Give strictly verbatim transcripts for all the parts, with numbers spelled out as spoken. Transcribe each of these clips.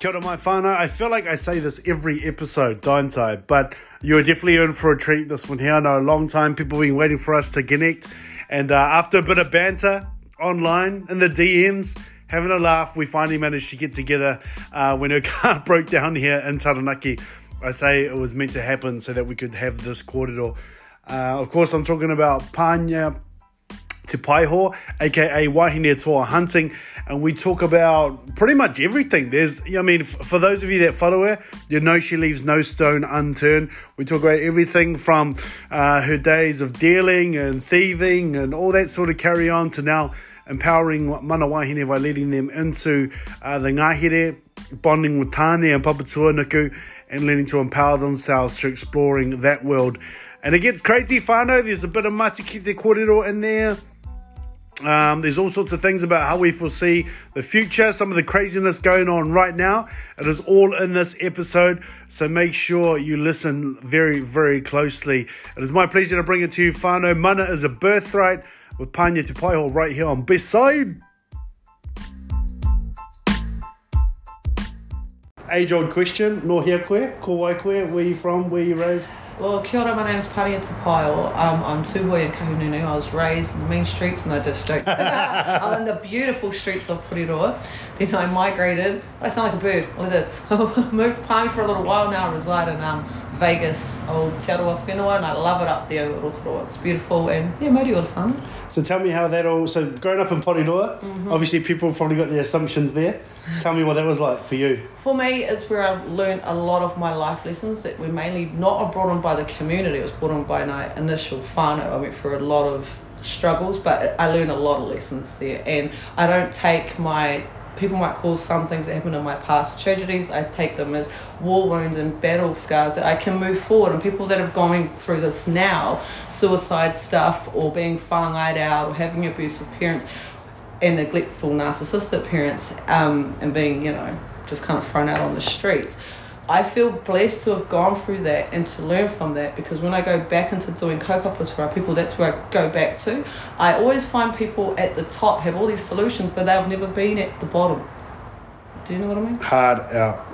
Kia ora mai whānau. I feel like I say this every episode, don't I? But you're definitely in for a treat this one here. I know a long time people have been waiting for us to connect. And uh, after a bit of banter online in the D Ms, having a laugh, we finally managed to get together uh, when her car broke down here in Taranaki. I say it was meant to happen so that we could have this corridor. Uh, of course, I'm talking about Pānia Te Paiho, aka Wahine Toa Hunting, and we talk about pretty much everything. There's, I mean, for those of you that follow her, you know she leaves no stone unturned. We talk about everything from uh, her days of dealing and thieving and all that sort of carry on to now empowering mana wahine by leading them into uh, the ngahere, bonding with tāne and papatūānuku, and learning to empower themselves to exploring that world. And it gets crazy, whānau. There's a bit of matikite kōrero in there. Um, there's all sorts of things about how we foresee the future, some of the craziness going on right now. It is all in this episode, so make sure you listen very, very closely. It is my pleasure to bring it to you, whānau. Mana is a birthright with Pānia Te Paiho right here on Best Side. Age-old question, Nohia koe, Kauai koe, where you from, where you raised? Well, kia ora, my name's Pānia Te Paiho. Um, I'm Tuhoe in Kahungunu. I was raised in the mean streets in the district. I'm in the beautiful streets of Porirua. Then I migrated. I sound like a bird. Well, I did. I moved to Palmy for a little while now. I reside in um, Vegas, old Te Arawa whenua, and I love it up there at Rotorua. It's beautiful and, yeah, mauri ora whānau. So tell me how that all... So growing up in Porirua, mm-hmm. Obviously people probably got their assumptions there. Tell me what that was like for you. For me, it's where I learned a lot of my life lessons that were mainly not brought on by the community. It was brought on by my initial whānau. I went through a lot of struggles, but I learned a lot of lessons there. And I don't take my... People might call some things that happened in my past tragedies, I take them as war wounds and battle scars that I can move forward. And people that have gone through this now, suicide stuff or being whāngaed out or having abusive parents and neglectful narcissistic parents um, and being, you know, just kind of thrown out on the streets. I feel blessed to have gone through that and to learn from that, because when I go back into doing kaupapa for our people, that's where I go back to. I always find people at the top have all these solutions, but they've never been at the bottom. Do you know what I mean? Hard out.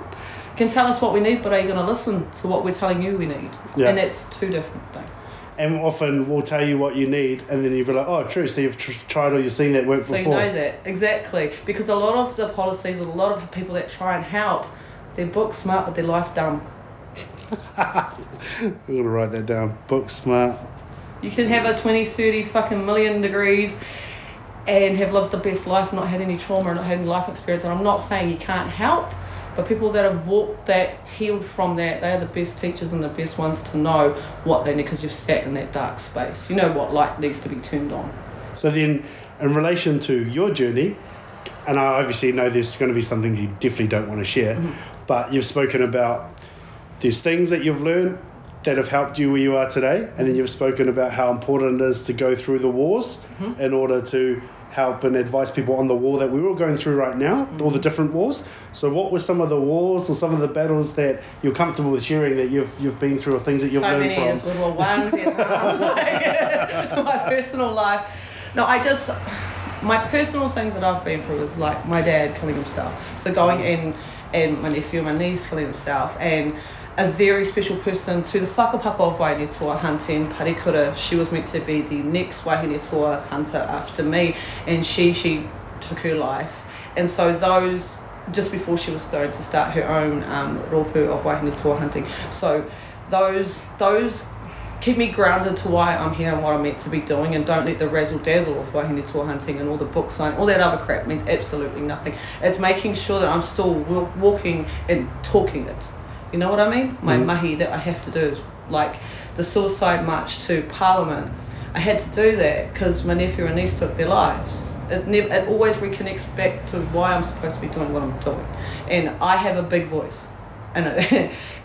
You can tell us what we need, but are you going to listen to what we're telling you we need? Yeah. And that's two different things. And often we'll tell you what you need, and then you'll be like, oh, true, so you've tr- tried or you've seen that work so before. So you know that, exactly. Because a lot of the policies, a lot of people that try and help, their book's smart, but their life dumb. I'm going to write that down. Book smart. You can have a twenty, thirty fucking million degrees and have lived the best life, not had any trauma, not had any life experience. And I'm not saying you can't help, but people that have walked that, healed from that, they're the best teachers and the best ones to know what they need, because you've sat in that dark space. You know what light needs to be turned on. So then, in relation to your journey, and I obviously know there's going to be some things you definitely don't want to share, mm-hmm. But you've spoken about these things that you've learned that have helped you where you are today, and then you've spoken about how important it is to go through the wars, mm-hmm. in order to help and advise people on the war that we we're all going through right now, mm-hmm. all the different wars. So what were some of the wars or some of the battles that you're comfortable with sharing that you've you've been through or things that you've so learned many from? World War One, Vietnam, like, my personal life. No, I just, my personal things that I've been through is like my dad killing himself. So going in... and my nephew and my niece killing himself, and a very special person to the whakapapa of Wahine Toa Hunting, Parikura. She was meant to be the next Wahine Toa hunter after me, and she she took her life. And so those, just before she was going to start her own um, rōpū of Wahine Toa Hunting. So those those keep me grounded to why I'm here and what I'm meant to be doing, and don't let the razzle-dazzle of Wahine Toa Hunting and all the book signing, all that other crap means absolutely nothing. It's making sure that I'm still walking and talking it. You know what I mean? My mm. mahi that I have to do is like the suicide march to Parliament. I had to do that because my nephew and niece took their lives. It, never, it always reconnects back to why I'm supposed to be doing what I'm doing. And I have a big voice. And,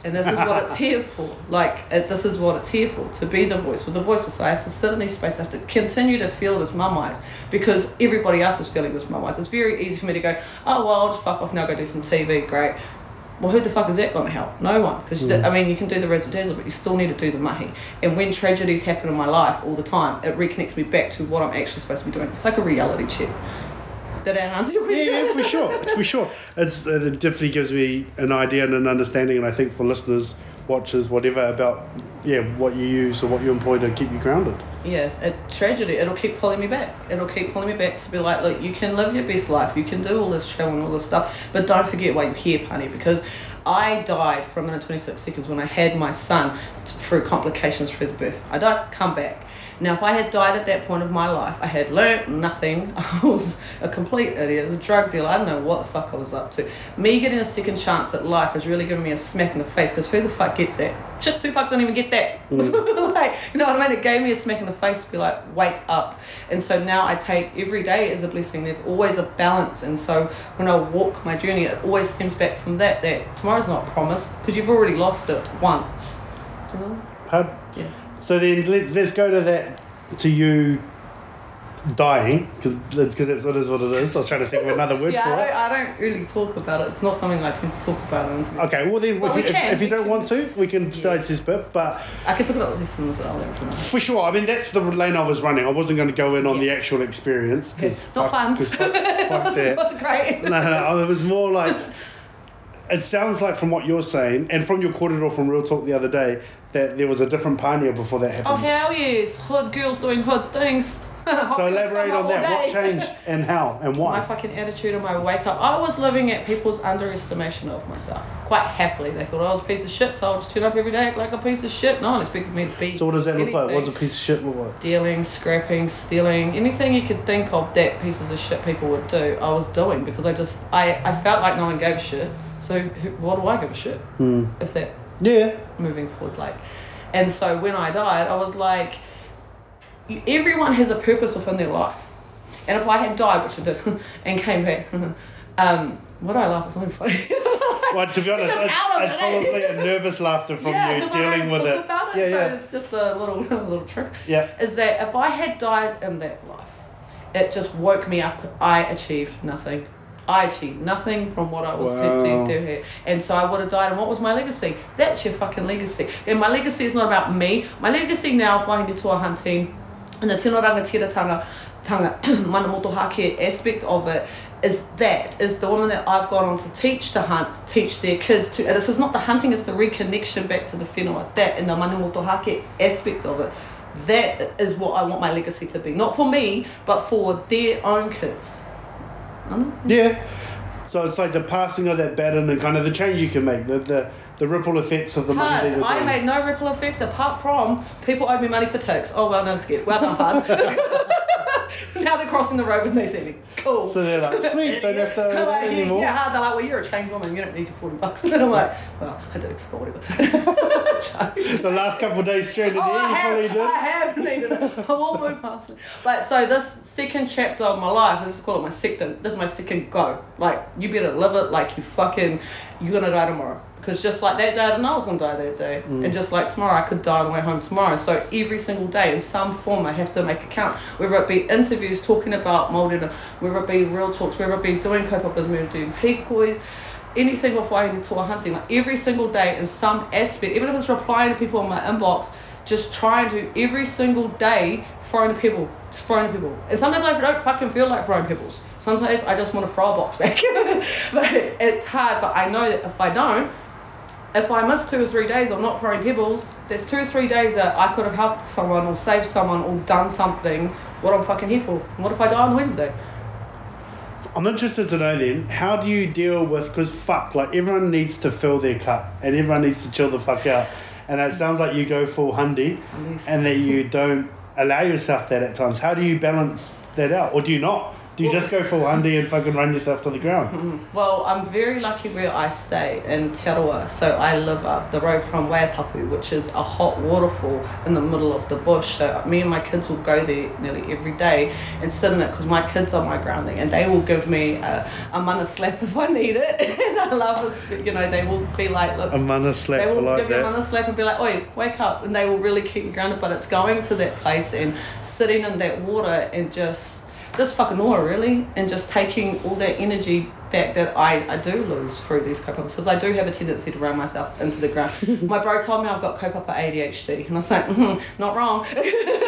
and this is what it's here for. Like, it, this is what it's here for, to be the voice. With the voices, I have to sit in this space. I have to continue to feel this mum eyes, because everybody else is feeling this mum eyes. It's very easy for me to go, oh, well, I'll just fuck off now, go do some T V, great. Well, who the fuck is that going to help? No one. Because mm. I mean, you can do the razzle-dazzle, but you still need to do the mahi. And when tragedies happen in my life all the time, it reconnects me back to what I'm actually supposed to be doing. It's like a reality check. did that answer your question? Yeah, yeah, for sure. For sure. It's, it definitely gives me an idea and an understanding, and I think for listeners, watchers, whatever, about yeah, what you use or what you employ to keep you grounded. Yeah, a tragedy. It'll keep pulling me back. It'll keep pulling me back to be like, look, you can live your best life. You can do all this travel and all this stuff, but don't forget why you're here, Pānia, because I died for a minute twenty-six seconds when I had my son through complications through the birth. I don't come back. Now, if I had died at that point of my life, I had learnt nothing. I was a complete idiot. I was a drug dealer. I don't know what the fuck I was up to. Me getting a second chance at life has really given me a smack in the face, because who the fuck gets that? Shit, Tupac don't even get that. Mm. Like, you know what I mean? It gave me a smack in the face to be like, wake up. And so now I take every day as a blessing. There's always a balance. And so when I walk my journey, it always stems back from that, that tomorrow's not promised because you've already lost it once. Do you know? How? Yeah. So then let, let's go to that, to you dying, because that's what it is what it is. I was trying to think of another word yeah, for I it. Yeah, I don't really talk about it. It's not something I tend to talk about. Okay, well then, well, if, we you, can, if, if we you don't can. want to, we can yeah. stage this bit, but... I can talk about the lessons that I'll learn from it. For sure. I mean, that's the lane I was running. I wasn't going to go in on yeah. the actual experience. Cause yeah. Not fun. Cause fuck, fuck it wasn't, wasn't great. No, no, it was more like... It sounds like from what you're saying, and from your corridor from Real Talk the other day, that there was a different Pānia before that happened. Oh, hell yes. Hood girls doing hood things. So elaborate on that. What changed and how and why? My fucking attitude and my wake up. I was living at people's underestimation of myself quite happily. They thought I was a piece of shit, so I'll just turn up every day like a piece of shit. No one expected me to be. So what does that anything. look like? What's a piece of shit look like? Dealing, scrapping, stealing, anything you could think of that pieces of shit people would do, I was doing, because I just, I, I felt like no one gave a shit. So who, what do I give a shit? Mm. If that... Yeah. Moving forward, like... And so when I died, I was like... Everyone has a purpose within their life. And if I had died, which I did, and came back... um, what do I laugh at? Something funny. Well, to be honest, it's, it's, it's probably a nervous laughter from yeah, you dealing with it. About it. Yeah, so yeah. It's just a little, little trick. Yeah. Is that if I had died in that life, it just woke me up. I achieved nothing. I achieved nothing from what I was wow. to do here. And so I would have died. And what was my legacy? That's your fucking legacy. And my legacy is not about me. My legacy now, Wahine Toa Hunting, and the Tenoranga Tiratanga, Tanga, Mana Motohake aspect of it, is that, is the woman that I've gone on to teach to hunt, teach their kids to. And it's just not the hunting, it's the reconnection back to the whenua, that, and the Mana Motohake aspect of it. That is what I want my legacy to be. Not for me, but for their own kids. Yeah, so it's like the passing of that baton and kind of the change you can make, the the, the ripple effects of the money. That I made no ripple effects apart from people owe me money for ticks. Oh well, no skip. Well done, pass. Now they're crossing the road and they see me. Cool. So they're like, sweet, don't have to like, anymore. Yeah, they're like, well, you're a changed woman. You don't need your forty bucks. And I'm like, well, I do, but whatever. The last couple of days stranded oh, there, you probably did. I have needed it. I will move past it. But so this second chapter of my life, let's call it my second. This is my second go. Like, you better live it. Like, you fucking, you're gonna die tomorrow. Because just like that day, I didn't know I was going to die that day. Mm. And just like tomorrow, I could die on the way home tomorrow. So every single day, in some form, I have to make a count. Whether it be interviews, talking about Māori, whether it be real talks, whether it be doing kaupapa, whether it be doing hikoi, anything with Wahine Toa Hunting. Like every single day, in some aspect, even if it's replying to people on my inbox, just trying to, every single day, throwing to people, just throwing to people. And sometimes I don't fucking feel like throwing pebbles. Sometimes I just want to throw a box back. But it's hard, but I know that if I don't, if I miss two or three days of not throwing pebbles, there's two or three days that I could have helped someone or saved someone or done something. What I'm fucking here for? And what if I die on Wednesday? I'm interested to know then, how do you deal with, because fuck, like everyone needs to fill their cup and everyone needs to chill the fuck out. And it sounds like you go full Hundi and that you don't allow yourself that at times. How do you balance that out? Or do you not? Do you well, just go full Hundi and fucking run yourself to the ground? Well, I'm very lucky where I stay in Te Roa. So I live up the road from Waiatapu, which is a hot waterfall in the middle of the bush. So me and my kids will go there nearly every day and sit in it because my kids are my grounding. And they will give me a, a mana slap if I need it. And I love this, you know, they will be like, look. A mana slap, They will like give that. me a mana slap and be like, oi, wake up. And they will really keep you grounded. But it's going to that place and sitting in that water and just... just whakanoa really, and just taking all that energy back that I, I do lose through these kaupapa, because I do have a tendency to run myself into the ground. My bro told me I've got kaupapa A D H D, and I was like, mm-hmm, not wrong.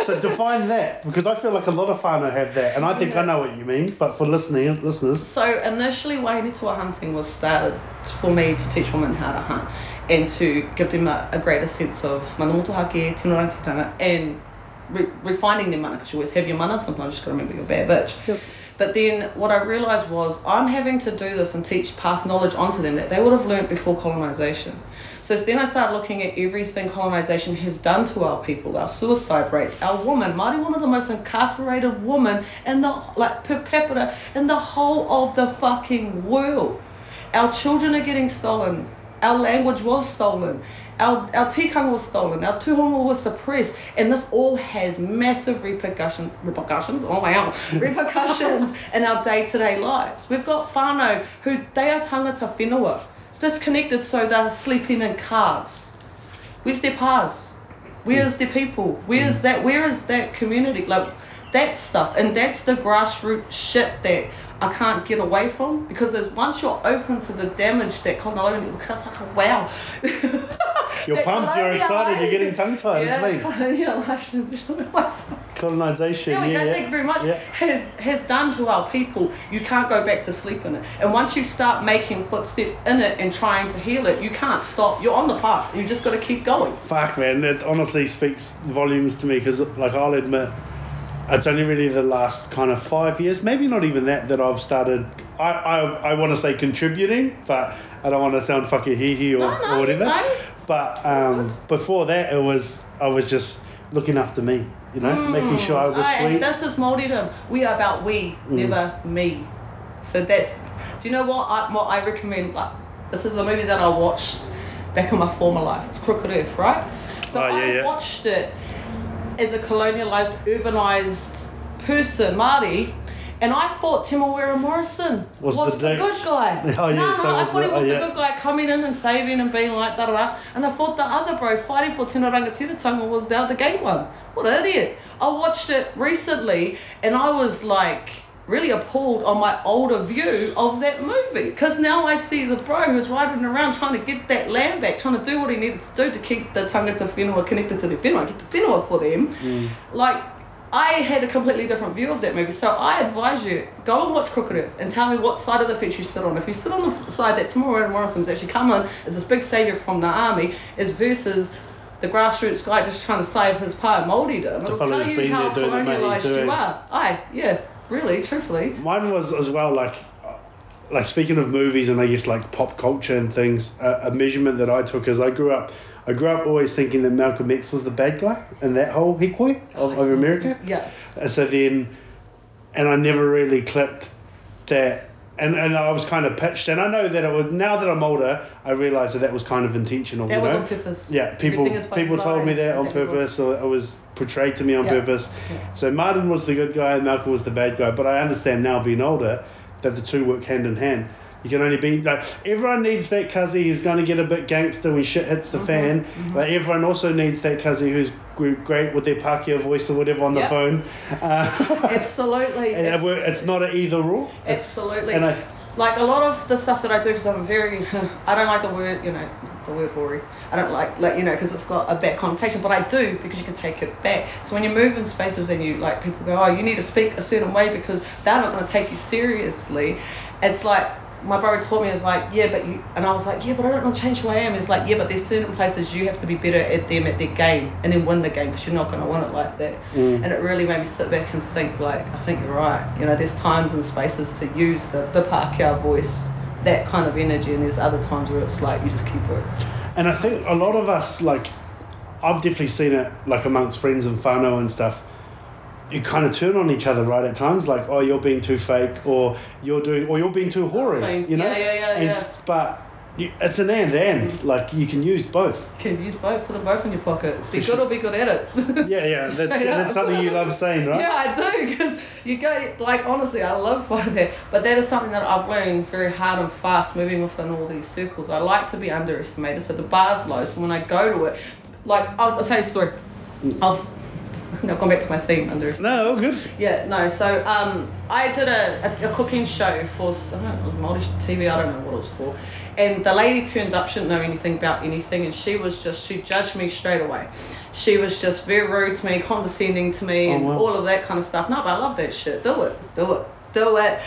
So define that, because I feel like a lot of whānau have that, and I think yeah. I know what you mean, but for listening, listeners. So initially Wahine Toa Hunting was started for me to teach women how to hunt and to give them a, a greater sense of mana motuhake, tēnā rangatiratanga, and re- refining their mana, because you always have your mana, sometimes you just got to remember your bad bitch. Yep. But then what I realised was I'm having to do this and teach past knowledge onto them that they would have learnt before colonisation. So then I started looking at everything colonisation has done to our people, our suicide rates, our women. Māori one of the most incarcerated women in the, like, per capita in the whole of the fucking world. Our children are getting stolen. Our language was stolen. Our, our tikanga was stolen, our Tūhonga was suppressed, and this all has massive repercussions, repercussions, oh wow, repercussions in our day-to-day lives. We've got whānau who, they are tangata whenua, disconnected, so they're sleeping in cars. Where's their pās? Where's their people? Where's that, where is that community? Like, that stuff, and that's the grassroots shit that I can't get away from, because as once you're open to the damage that colonial, wow. You're pumped, you're excited, you're getting tongue-tied, yeah, it's me. Colonisation, yeah, yeah. I think very much yeah. has, has done to our people. You can't go back to sleep in it. And once you start making footsteps in it and trying to heal it, you can't stop. You're on the path. You just got to keep going. Fuck, man, it honestly speaks volumes to me, because, like, I'll admit, it's only really the last kind of five years, maybe not even that, that I've started, I, I, I want to say contributing, but I don't want to sound fucking hee-hee or, no, no, or whatever. No. But um, before that, it was, I was just looking after me, you know, mm, making sure I was I, sweet. And this is Māoridom. We are about we, mm. never me. So that's, do you know what I, what I recommend? Like, this is a movie that I watched back in my former life. It's Crooked Earth, right? So oh, yeah, I yeah. watched it as a colonialised, urbanised person, Māori, and I thought Temuera Morrison was, was the, the good guy. Oh, yeah, no, so no, I thought the, he was oh, the yeah. good guy coming in and saving and being like da da da. And I thought the other bro fighting for tēnā rangatiratanga was the other gay one. What an idiot. I watched it recently and I was like really appalled on my older view of that movie, because now I see the bro who's riding around trying to get that land back, trying to do what he needed to do to keep the tangata whenua connected to the whenua, get the whenua for them. Mm. Like, I had a completely different view of that movie, so I advise you, go and watch Crooked Earth and tell me what side of the fence you sit on. If you sit on the side that Temuera Morrison's actually come in as this big saviour from the army, is versus the grassroots guy just trying to save his pā Māoridom, it'll tell you how colonialised you are. Aye, yeah. Really, truthfully. Mine was as well, like, like speaking of movies and I guess like pop culture and things, a, a measurement that I took is I grew up, I grew up always thinking that Malcolm X was the bad guy in that whole hikoi of, of America. Yeah. And so then, and I never really clicked that, and, and I was kind of pitched, and I know that it was, now that I'm older, I realise that that was kind of intentional. That you was know? on purpose. Yeah, people people told me that on purpose, or it was portrayed to me on yeah. purpose. Yeah. So Martin was the good guy and Malcolm was the bad guy, but I understand now, being older, that the two work hand in hand. You can only be, like, everyone needs that cuzzy who's going to get a bit gangster when shit hits the mm-hmm, fan, mm-hmm. but everyone also needs that cuzzy who's great with their Pākehā voice or whatever on yep. the phone. Uh, Absolutely. And it's not an either or. Absolutely. And I, like, a lot of the stuff that I do, because I'm very, I don't like the word, you know, the word hoary. I don't like, like, you know, because it's got a bad connotation, but I do, because you can take it back. So when you move in spaces and you, like, people go, oh, you need to speak a certain way because they're not going to take you seriously. It's like, my brother taught me, is like, yeah, but you, and I was like, yeah, but I don't want to change who I am. It's like, yeah, but there's certain places you have to be better at them, at their game, and then win the game, because you're not going to win it like that. Mm. And it really made me sit back and think, like, I think you're right. You know, there's times and spaces to use the, the Pākehā voice, that kind of energy, and there's other times where it's like, you just keep it. And I think a lot of us, like, I've definitely seen it, like, amongst friends and whānau and stuff, you kind of turn on each other, right, at times, like, oh, you're being too fake, or you're doing, or you're being too hoary, you know? Yeah, yeah, yeah, yeah. But you, it's an and-and, mm-hmm. like, you can use both. You can use both, put them both in your pocket. For be sure. good or be good at it. Yeah, yeah, that's, that's something you love saying, right? Yeah, I do, because you go, like, honestly, I love that, but that is something that I've learned very hard and fast, moving within all these circles. I like to be underestimated, so the bar's low, so when I go to it, like, I'll, I'll tell you a story. Mm. I've I've gone back to my theme under. No, all good. Yeah, no. So um, I did a, a, a cooking show for, I don't know, it was Māori T V, I don't know what it was for. And the lady turned up, she didn't know anything about anything, and she was just, she judged me straight away. She was just very rude to me, condescending to me, oh, and wow. all of that kind of stuff. No, but I love that shit. Do it. Do it. Do it.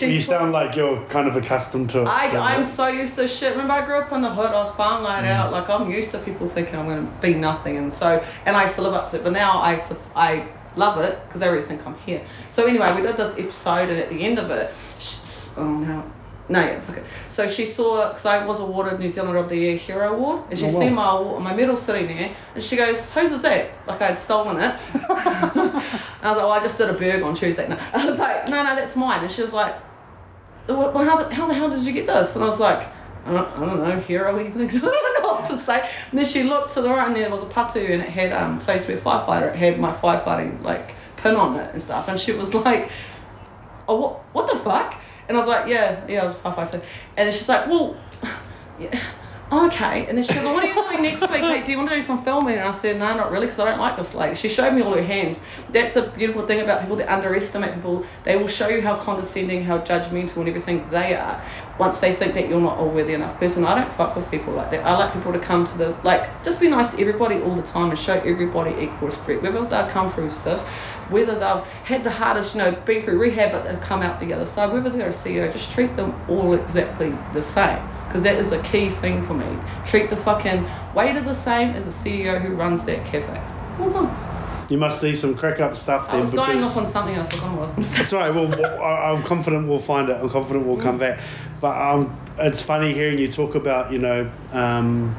You sound like you're kind of accustomed to it. I, so I'm it. so used to shit. Remember, I grew up in the hood. I was whānau mm. out. Like, I'm used to people thinking I'm going to be nothing. And so, and I used to live up to it. But now I, I love it because they really think I'm here. So anyway, we did this episode, and at the end of it, she, oh no, no, yeah, fuck it. So she saw, because I was awarded New Zealander of the Year Hero Award, and she oh, wow. seen my award, my medal sitting there, and she goes, "Whose is that?" Like I had stolen it. And I was like, "Well, I just did a burg on Tuesday." No. I was like, "No, no, that's mine." And she was like, "Well, how the, how the hell did you get this?" And I was like, I don't, I don't know, hero-y things. I don't know what to say. And then she looked to the right, and there was a patu, and it had, um, so I used to be a firefighter, it had my firefighting, like, pin on it and stuff. And she was like, "Oh, what, what the fuck?" And I was like, yeah, yeah, I was a firefighter. And then she's like, well, yeah, okay. And then she goes, well, what are you doing next week? Hey, do you want to do some filming? And I said, no, not really, because I don't like this lady. She showed me all her hands. That's a beautiful thing about people that underestimate people. They will show you how condescending, how judgmental and everything they are once they think that you're not a worthy enough person. I don't fuck with people like that. I like people to come to this, like, just be nice to everybody all the time and show everybody equal respect. Whether they've come through S I F S, whether they've had the hardest, you know, been through rehab, but they've come out the other side, whether they're a C E O, just treat them all exactly the same. Because that is a key thing for me. Treat the fucking waiter the same as a C E O who runs that cafe. Hold on. You must see some crack-up stuff then. I was because going off on something and I forgot what I was going to say. It's all right. Well, I'm confident we'll find it. I'm confident we'll come back. But um, it's funny hearing you talk about, you know, um,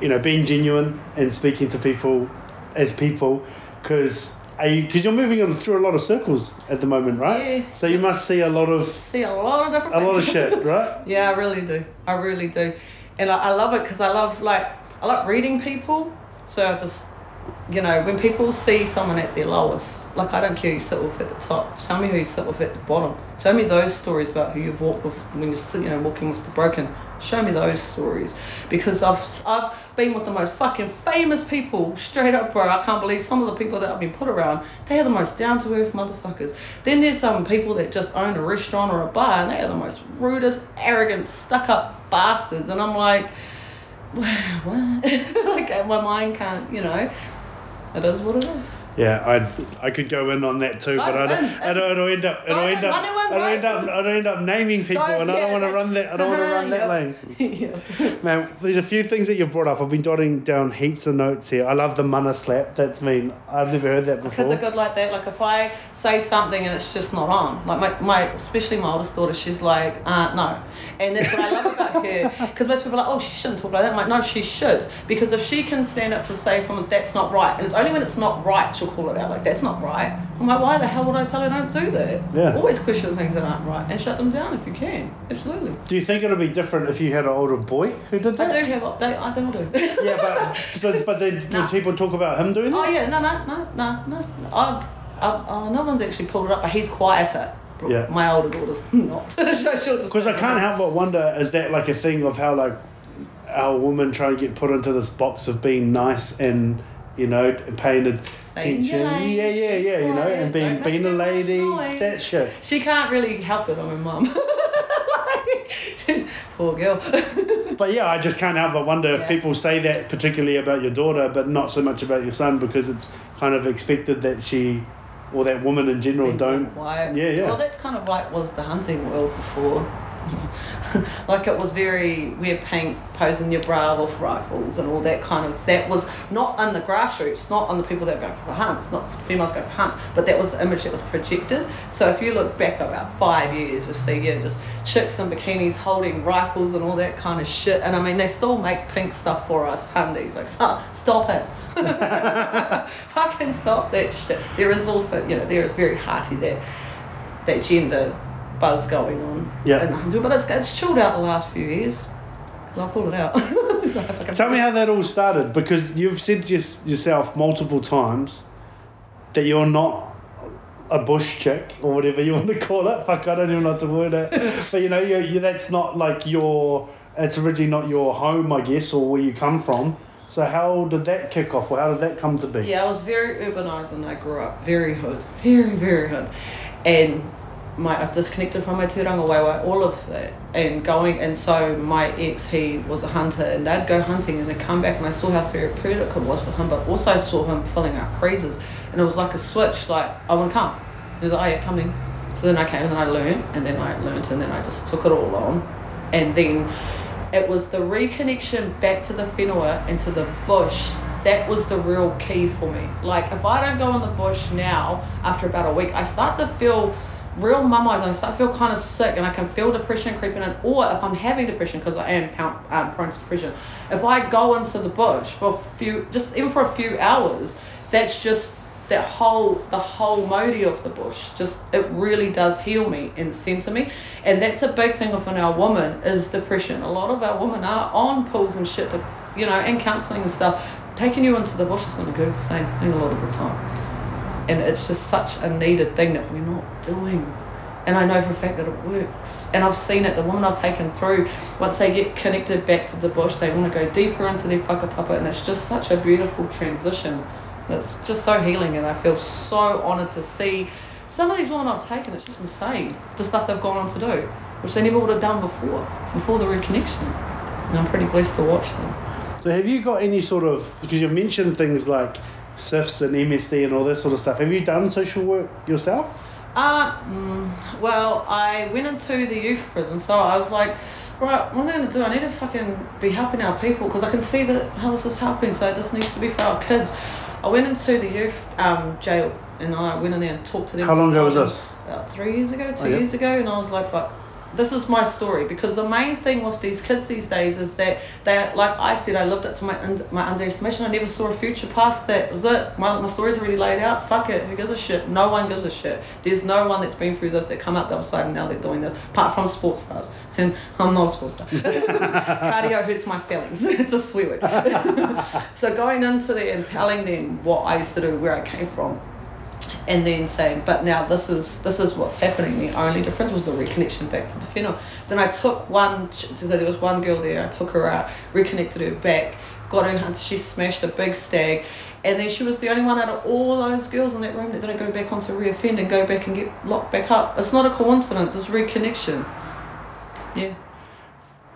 you know, being genuine and speaking to people as people, because... Because you, you're moving on through a lot of circles at the moment, right? Yeah. So you must see a lot of... See a lot of different things. A lot of shit, right? Yeah, I really do. I really do. And I, I love it because I love, like, I like reading people. So I just, you know, when people see someone at their lowest, like, I don't care who you sit with at the top. Tell me who you sit with at the bottom. Tell me those stories about who you've walked with when you're, you know, walking with the broken. Show me those stories, because I've I've been with the most fucking famous people, straight up, bro. I can't believe some of the people that I've been put around, they are the most down-to-earth motherfuckers. Then there's some people that just own a restaurant or a bar, and they are the most rudest, arrogant, stuck-up bastards. And I'm like, what? Like, my mind can't, you know. It is what it is. Yeah, I I could go in on that too, but I don't. I don't. It'll end up. It'll end up. It'll end up. It'll end up naming people, and I don't want to run that. I don't want to run that lane. Man, there's a few things that you've brought up. I've been jotting down heaps of notes here. I love the mana slap. That's mean. I've never heard that before. Kids are good like that. Like, if I say something and it's just not on, like my my especially my oldest daughter, she's like, uh no, and that's what I love about her. Because most people are like, oh, she shouldn't talk like that. I'm like, no, she should, because if she can stand up to say something that's not right, and it's only when it's not right. Call it out, like, that's not right. I'm like, why the hell would I tell her don't do that? Yeah. Always question things that aren't right and shut them down if you can. Absolutely. Do you think it'll be different if you had an older boy who did that? I do have, they, I do do. Yeah, but so, but then nah. people talk about him doing that? Oh yeah, no, no, no, no, no. I, I, oh, no one's actually pulled it up, but he's quieter. Yeah. My older daughter's not. Because I can't help but wonder, is that like a thing of how like our women try and get put into this box of being nice and, you know, paying attention, yeah, yeah, yeah, yeah, you know, and being being a lady, that shit. She can't really help it. I'm her mum. Like, poor girl. But yeah, I just can't help but wonder if yeah. people say that particularly about your daughter, but not so much about your son, because it's kind of expected that she, or that woman in general, being don't. Quiet. Yeah, yeah. Well, that's kind of like was the hunting world before. Like, it was very wear pink, posing your bra off rifles and all that kind of, that was not on the grassroots, not on the people that were going for hunts, not females going for hunts, but that was the image that was projected. So if you look back about five years, you see, yeah, just chicks in bikinis holding rifles and all that kind of shit. And I mean, they still make pink stuff for us hundies. Like, stop it. Fucking stop that shit. There is also, you know, there is very hearty that, that gender buzz going on, yeah, in the hunting, but it's, it's chilled out the last few years, because I'll call it out. Like, tell me how that all started, because you've said to yourself multiple times that you're not a bush chick or whatever you want to call it. Fuck, I don't even know how to word it. But you know, you, you, that's not like your, it's originally not your home, I guess, or where you come from. So how did that kick off, or how did that come to be? Yeah, I was very urbanised and I grew up very hood, very, very hood. And my, I was disconnected from my tūranga waiwai, all of that. And going, and so my ex, he was a hunter, and they'd go hunting and they'd come back, and I saw how therapeutic it was for him, but also I saw him filling out phrases. And it was like a switch, like, I want to come. He was like, oh yeah, come in. So then I came and I learned, and then I learned, and then I just took it all on. And then it was the reconnection back to the whenua and to the bush. That was the real key for me. Like, if I don't go in the bush now, after about a week, I start to feel real mum eyes, and I start to feel kind of sick, and I can feel depression creeping in. Or if I'm having depression, because I am pound, um, prone to depression, if I go into the bush for a few, just even for a few hours, that's just that whole, the whole modi of the bush. Just, it really does heal me and center me. And that's a big thing within our women is depression. A lot of our women are on pills and shit, to, you know, and counseling and stuff. Taking you into the bush is going to do the same thing a lot of the time. And it's just such a needed thing that we're not doing. And I know for a fact that it works. And I've seen it. The women I've taken through, once they get connected back to the bush, they want to go deeper into their whakapapa. And it's just such a beautiful transition. And it's just so healing. And I feel so honoured to see some of these women I've taken. It's just insane, the stuff they've gone on to do, which they never would have done before, before the reconnection. And I'm pretty blessed to watch them. So have you got any sort of, because you've mentioned things like SIFS and M S D and all this sort of stuff. Have you done social work yourself? Uh, mm, well, I went into the youth prison, so I was like, right, what am I going to do? I need to fucking be helping our people, because I can see that how this is helping, so it just needs to be for our kids. I went into the youth um, jail, and I went in there and talked to them. How long ago was this? About three years ago, two oh, yeah. years ago, and I was like, fuck, this is my story. Because the main thing with these kids these days is that they, like I said, I lived it to my und- my underestimation. I never saw a future past that. Was it? My, my story's already laid out. Fuck it. Who gives a shit? No one gives a shit. There's no one that's been through this that come out the other side and now they're doing this, apart from sports stars. And I'm not a sports star. Cardio hurts my feelings. It's a sweet word. So going into there and telling them what I used to do, where I came from, and then saying, but now this is this is what's happening. The only difference was the reconnection back to the whenua. Then I took one, so there was one girl there, I took her out, reconnected her back, got her hunted, she smashed a big stag, and then she was the only one out of all those girls in that room that didn't go back on to reoffend and go back and get locked back up. It's not a coincidence, it's reconnection. Yeah.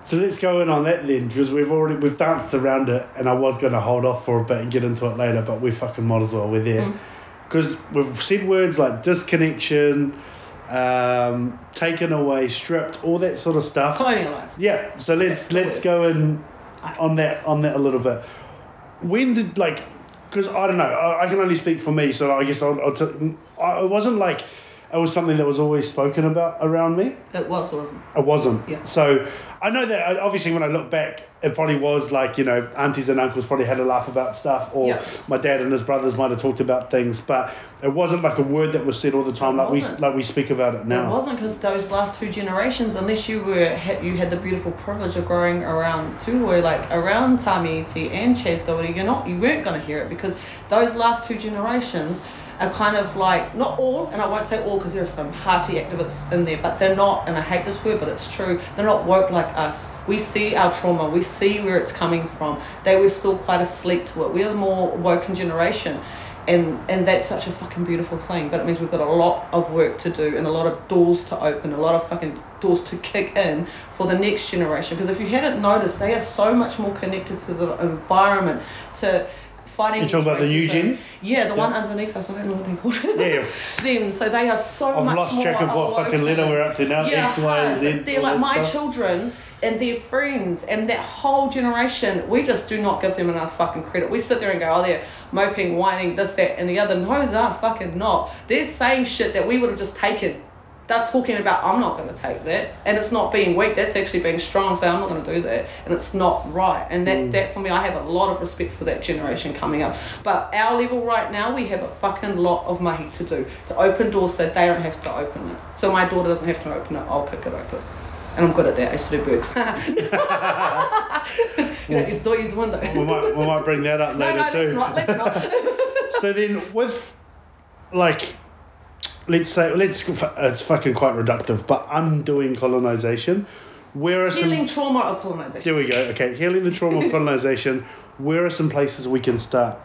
So let's go in on that then, because we've already, we've danced around it, and I was going to hold off for a bit and get into it later, but we fucking might as well, we're there. Mm. Because we've said words like disconnection, um, taken away, stripped, all that sort of stuff. Colonialised. Yeah. So let's let's go in on that on that a little bit. When did, like, because I don't know, I, I can only speak for me, so I guess I'll, I'll t- I it wasn't like it was something that was always spoken about around me. It was, or wasn't. It wasn't. Yeah. So I know that obviously when I look back, it probably was like, you know, aunties and uncles probably had a laugh about stuff, or yeah. my dad and his brothers might have talked about things, but it wasn't like a word that was said all the time, like we like we speak about it now. It wasn't, because those last two generations, unless you were you had the beautiful privilege of growing around Tuhoe, like around Tamiiti and Chastouri, you're not you weren't going to hear it, because those last two generations are kind of like, not all, and I won't say all because there are some hearty activists in there, but they're not, and I hate this word, but it's true, they're not woke like us. We see our trauma, we see where it's coming from. They were still quite asleep to it. We're the more woken generation, and, and that's such a fucking beautiful thing, but it means we've got a lot of work to do and a lot of doors to open, a lot of fucking doors to kick in for the next generation, because if you hadn't noticed, they are so much more connected to the environment, to... You're talking about the Eugene? Yeah, the yeah. one underneath us. I don't know what they call it. Yeah. Them. So they are so I've much more... I've lost track of what awoken. Fucking letter we're up to now. Yeah, X, Y, Z. They're like my stuff. Children and their friends and that whole generation. We just do not give them enough fucking credit. We sit there and go, oh, they're moping, whining, this, that, and the other. No, they're fucking not. They're saying shit that we would have just taken. They're talking about, I'm not going to take that. And it's not being weak. That's actually being strong. So I'm not going to do that. And it's not right. And that, mm. that for me, I have a lot of respect for that generation coming up. But our level right now, we have a fucking lot of mahi to do. To open doors so they don't have to open it. So my daughter doesn't have to open it. I'll pick it open. And I'm good at that. I used to do burks. You know, you still use the window. we, might, we might bring that up later no, no, too. No, let's not. Let's not. So then with, like... Let's say, let's, it's fucking quite reductive, but undoing colonisation. Where are Healing some, trauma of colonisation. There we go. Okay, healing the trauma of colonisation. where are some places we can start?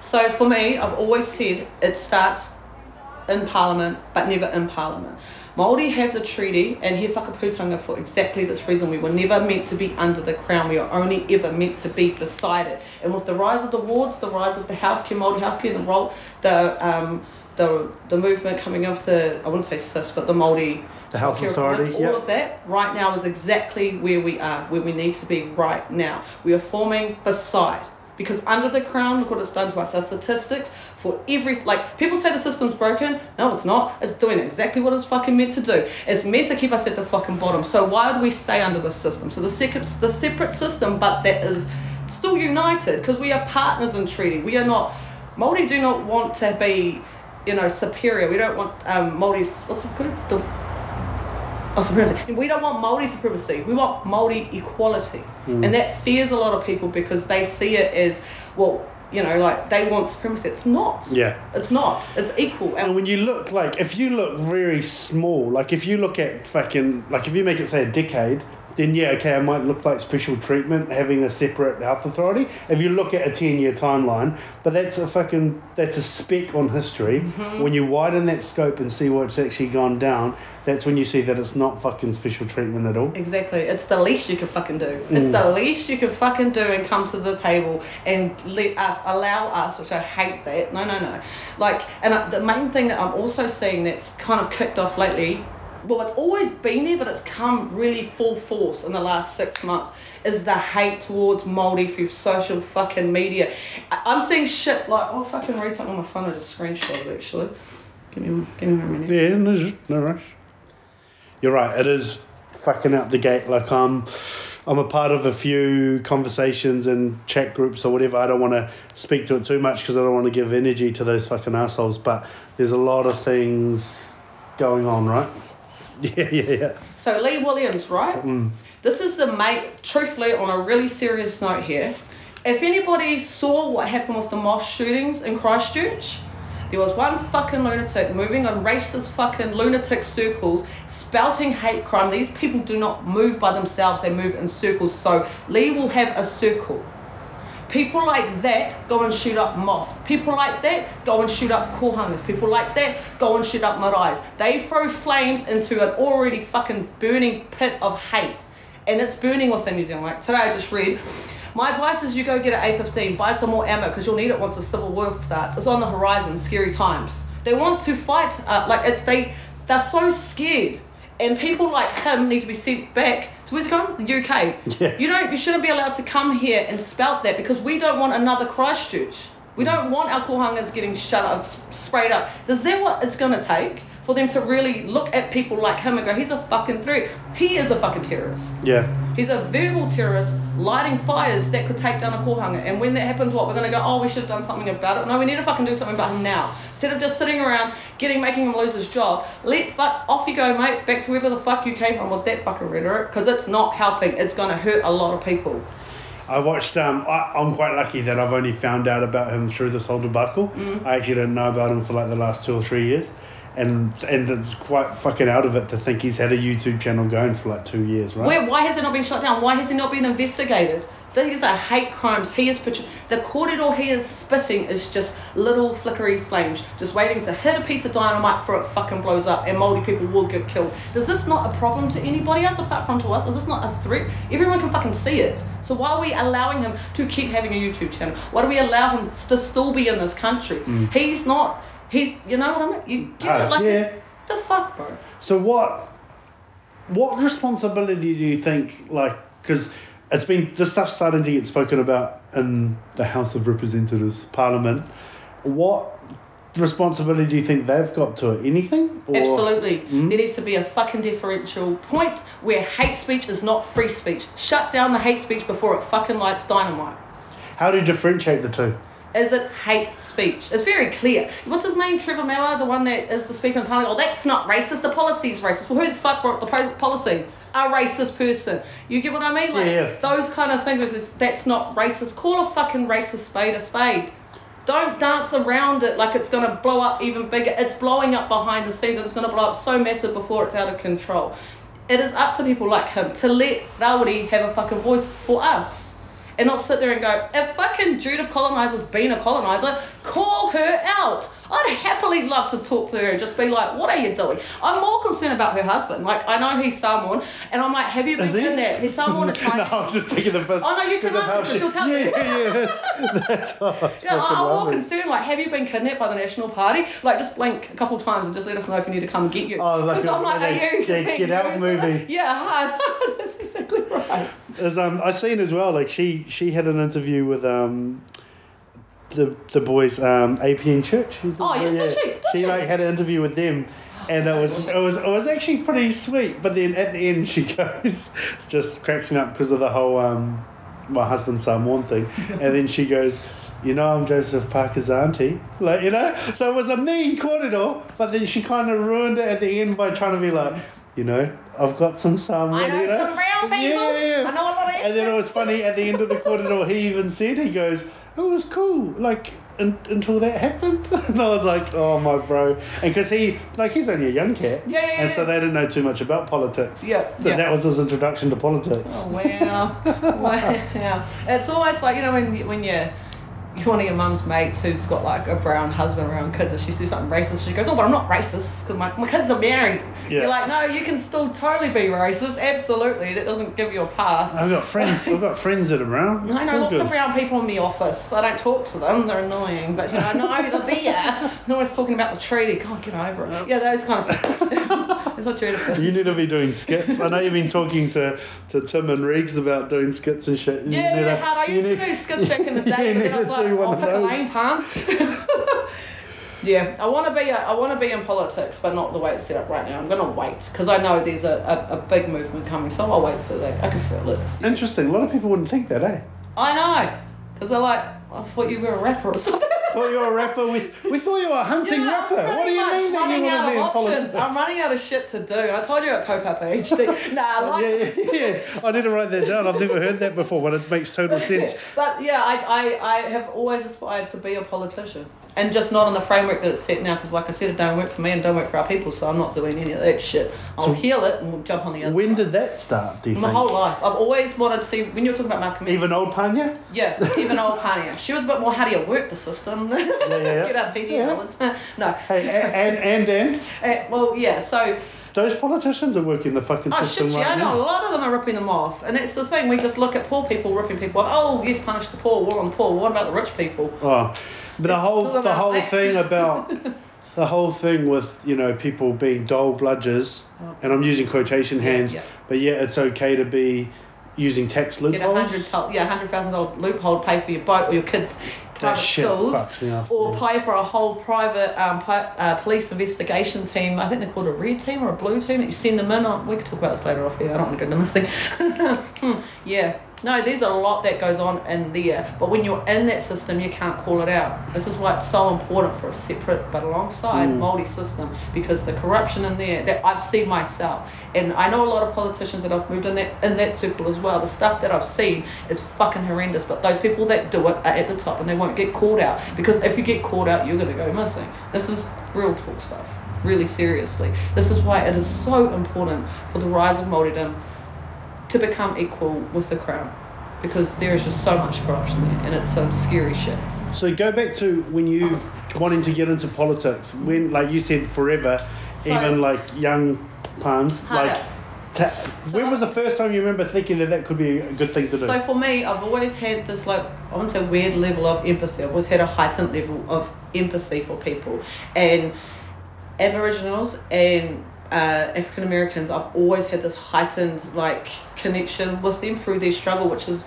So for me, I've always said it starts in Parliament, but never in Parliament. Māori have the treaty and He Whakaputanga for exactly this reason. We were never meant to be under the crown. We are only ever meant to be beside it. And with the rise of the wards, the rise of the healthcare, Māori healthcare, the role, the um, the the movement coming of the, I wouldn't say S I F S, but the Māori the health authority, all yep. of that right now is exactly where we are, where we need to be right now. We are forming beside. Because under the crown, look what it's done to us. Our statistics for every, like, people say the system's broken. No, it's not. It's doing exactly what it's fucking meant to do. It's meant to keep us at the fucking bottom. So why would we stay under the system? So the second, the separate system, but that is still united because we are partners in treaty. We are not, Māori do not want to be, you know, superior. We don't want um, Māori's, what's it called? The, oh, supremacy. We don't want Māori supremacy. We want Māori equality. Mm. And that fears a lot of people because they see it as, well, you know, like they want supremacy. It's not. Yeah. It's not. It's equal. And when you look, like, if you look very small, like if you look at fucking, like if you make it, say, a decade, then yeah, okay, I might look like special treatment having a separate health authority. If you look at a ten-year timeline, but that's a fucking, that's a speck on history. Mm-hmm. When you widen that scope and see what's actually gone down, that's when you see that it's not fucking special treatment at all. Exactly. It's the least you can fucking do. Mm. It's the least you can fucking do and come to the table and let us, allow us, which I hate that. No, no, no. Like, and I, the main thing that I'm also seeing that's kind of kicked off lately, well, it's always been there, but it's come really full force in the last six months, is the hate towards Māori through social fucking media. I- I'm seeing shit like, oh, fucking read something on my phone, I just screenshot it, actually. Give me, give me a minute. Yeah, no, no rush. You're right, it is fucking out the gate. Like, I'm, I'm a part of a few conversations and chat groups or whatever. I don't want to speak to it too much because I don't want to give energy to those fucking assholes, but there's a lot of things going on, right? Yeah, yeah, yeah. So Lee Williams, right? Mm. This is the mate, truthfully, on a really serious note here. If anybody saw what happened with the mosque shootings in Christchurch, there was one fucking lunatic moving on racist fucking lunatic circles, spouting hate crime. These people do not move by themselves, they move in circles. So Lee will have a circle. People like that go and shoot up mosques. People like that go and shoot up kohungas. People like that go and shoot up maraes. They throw flames into an already fucking burning pit of hate. And it's burning within New Zealand. Like today I just read, my advice is you go get an A fifteen, buy some more ammo because you'll need it once the civil war starts. It's on the horizon, scary times. They want to fight, uh, like it's, they, they're so scared. And people like him need to be sent back. So where's he going? The U K. Yeah. You don't. You shouldn't be allowed to come here and spout that because we don't want another Christchurch. We don't want our kohangas getting shut up, sprayed up. Is that what it's going to take for them to really look at people like him and go, he's a fucking threat. He is a fucking terrorist. Yeah. He's a verbal terrorist lighting fires that could take down a kohanga. And when that happens, what, we're going to go, oh, we should have done something about it. No, we need to fucking do something about him now. Instead of just sitting around getting, making him lose his job, let fuck, off you go, mate, back to wherever the fuck you came from with that fucking rhetoric, because it's not helping. It's going to hurt a lot of people. I watched, um, I, I'm quite lucky that I've only found out about him through this whole debacle. Mm. I actually didn't know about him for like the last two or three years. And and it's quite fucking out of it to think he's had a YouTube channel going for like two years, right? Where, why has it not been shut down? Why has it not been investigated? These are hate crimes. He is the corridor he is spitting is just little flickery flames, just waiting to hit a piece of dynamite before it fucking blows up, and Māori people will get killed. Is this not a problem to anybody else apart from to us? Is this not a threat? Everyone can fucking see it. So why are we allowing him to keep having a YouTube channel? Why do we allow him to still be in this country? Mm. He's not. He's. You know what I mean. You get oh, it like yeah. the, the fuck, bro. So what? What responsibility do you think? Like, because. It's been, this stuff's starting to get spoken about in the House of Representatives, Parliament. What responsibility do you think they've got to it? Anything? Or? Absolutely. Mm? There needs to be a fucking differential point where hate speech is not free speech. Shut down the hate speech before it fucking lights dynamite. How do you differentiate the two? Is it hate speech? It's very clear. What's his name? Trevor Mallard, the one that is the Speaker of Parliament. Oh, that's not racist. The policy's racist. Well, who the fuck wrote the policy? A racist person. You get what I mean? Like, yeah, yeah. Those kind of things. That's not racist. Call a fucking racist spade a spade. Don't dance around it like it's going to blow up even bigger. It's blowing up behind the scenes and it's going to blow up so massive before it's out of control. It is up to people like him to let Rawiri have a fucking voice for us. and not sit there and go, if fucking Judith Colonizer's been a colonizer, call her out. I'd happily love to talk to her and just be like, what are you doing? I'm more concerned about her husband. Like, I know he's Samoan, and I'm like, have you been in there? He's Samoan. It's like, no, I was just taking the first. Oh, no, you can ask her, because she'll tell you. Yeah, yeah, yeah. That's, that's yeah, I'm lovely. More concerned, like, have you been kidnapped by the National Party? Like, just blink a couple times and just let us know if we need to come get you. Because oh, like I'm like, are you? Get, get out movie. Yeah, hard. That's exactly right. As, um, I've seen as well, like, she, she had an interview with... Um, the the boys um A P N Church. Oh yeah, yeah. Did she? Did she, she like had an interview with them, and it was it was it was actually pretty sweet. But then at the end she goes, it just cracks me up because of the whole um my husband's Samoan thing, and then she goes, you know, I'm Joseph Parker's auntie, like, you know. So it was a mean quote and all, but then she kind of ruined it at the end by trying to be like, you know, I've got some Samoan, I know, you know, some real people. Yeah, yeah. I know a lot of. And then it was funny at the end of the corridor, he even said, he goes, it was cool, like, in, until that happened. And I was like, oh, my bro. And because he, like, he's only a young cat. Yeah, yeah, And yeah. so they didn't know too much about politics. Yeah. So yeah. that was his introduction to politics. Oh, wow. Wow. It's almost like, you know, when, when you're... one of your mum's mates who's got like a brown husband around kids, if she says something racist, she goes, oh, but I'm not racist because my, my kids are married. Yeah. You're like, no, you can still totally be racist. Absolutely. That doesn't give you a pass. I've got friends. I've got friends that are brown. I know lots good. of brown people in the office. I don't talk to them. They're annoying. But you know, I know they're there. They're always talking about the treaty. God, get over it. Yeah, those kind of things. What you need to be doing skits. I know you've been talking to, to Tim and Riggs about doing skits and shit. You yeah, yeah, to, hard. I used to do skits back in the day. But then I was like, I'll pick a lane, Pans. Yeah, I want to be a, I want to be in politics, but not the way it's set up right now. I'm going to wait because I know there's a, a, a big movement coming, so I'll wait for that. I can feel it. Interesting. A lot of people wouldn't think that, eh? I know, because they're like, I thought you were a rapper or something. Thought you were a rapper with, we thought you were a hunting yeah, rapper. What do you mean that you want to be in politics? I'm running out of shit to do. I told you at Pop-Up H D. Nah, like... Yeah, yeah, yeah. I need to write that down. I've never heard that before, but it makes total sense. But yeah, I, I, I have always aspired to be a politician. And just not on the framework that it's set now, because like I said, it don't work for me and don't work for our people, so I'm not doing any of that shit. I'll so heal it and we'll jump on the other When side. Did that start, do you My think? My whole life. I've always wanted to see, when you were talking about Malcolm X. Even old Pānia? Yeah, even old Pānia. She was a bit more, how do you work the system? Yeah, yeah. Get out of yeah. No. Hey, and, and, and? and? Well, yeah, so... Those politicians are working the fucking oh, system right I know now. A lot of them are ripping them off. And that's the thing, we just look at poor people ripping people off. Oh, yes, punish the poor, war on the poor. What about the rich people? Oh, but the whole, the whole thing about... The whole thing with, you know, people being dull bludgers, oh. and I'm using quotation hands, yeah, yeah. but yeah, it's okay to be using tax loopholes. Get a hundred, yeah, one hundred thousand dollars loophole to pay for your boat or your kids... That shit schools, fucks me off. Or yeah. pay for a whole private um, pi- uh, police investigation team. I think they're called a red team or a blue team. That you send them in on. We can talk about this later off here. I don't want to go into this thing. Yeah. No, there's a lot that goes on in there. But when you're in that system, you can't call it out. This is why it's so important for a separate but alongside mm. Māori system, because the corruption in there that I've seen myself. And I know a lot of politicians that I've moved in that, in that circle as well. The stuff that I've seen is fucking horrendous. But those people that do it are at the top and they won't get called out. Because if you get called out, you're going to go missing. This is real talk stuff. Really seriously. This is why it is so important for the rise of Māoridom to become equal with the Crown, because there is just so much corruption there and it's some scary shit. So go back to when you wanting to get into politics, when, like you said, forever, so, even like young palms, like ta- so when was the first time you remember thinking that that could be a good thing to do? So for me, I've always had this, like, I wouldn't say weird level of empathy. I've always had a heightened level of empathy for people, and Aboriginals and Uh, African Americans, I've always had this heightened like connection with them through their struggle, which is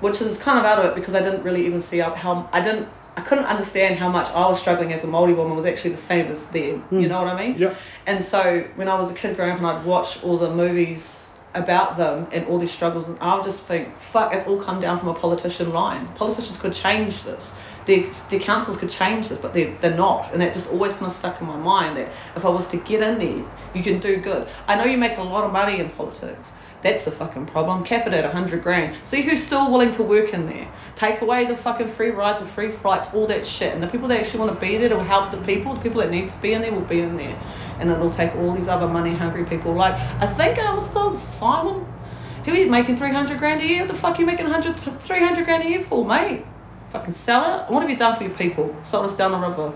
which is kind of out of it, because I didn't really even see up how I didn't I couldn't understand how much I was struggling as a Māori woman was actually the same as them. Mm. You know what I mean? Yeah. And so when I was a kid growing up and I'd watch all the movies about them and all their struggles, and I'll just think, fuck, it's all come down from a politician line. Politicians could change this. Their, their councils could change this, but they're, they're not. And that just always kind of stuck in my mind, that if I was to get in there, you can do good. I know you make a lot of money in politics. That's the fucking problem. Cap it at a hundred grand. See who's still willing to work in there. Take away the fucking free rides and free flights, all that shit. And the people that actually want to be there to help the people, the people that need to be in there will be in there. And it'll take all these other money-hungry people. Like, I think I was on Simon Who are you making three hundred grand a year? What the fuck are you making one hundred, three hundred grand a year for, mate? Fucking sell it. What have you done for your people? Sold us down the river.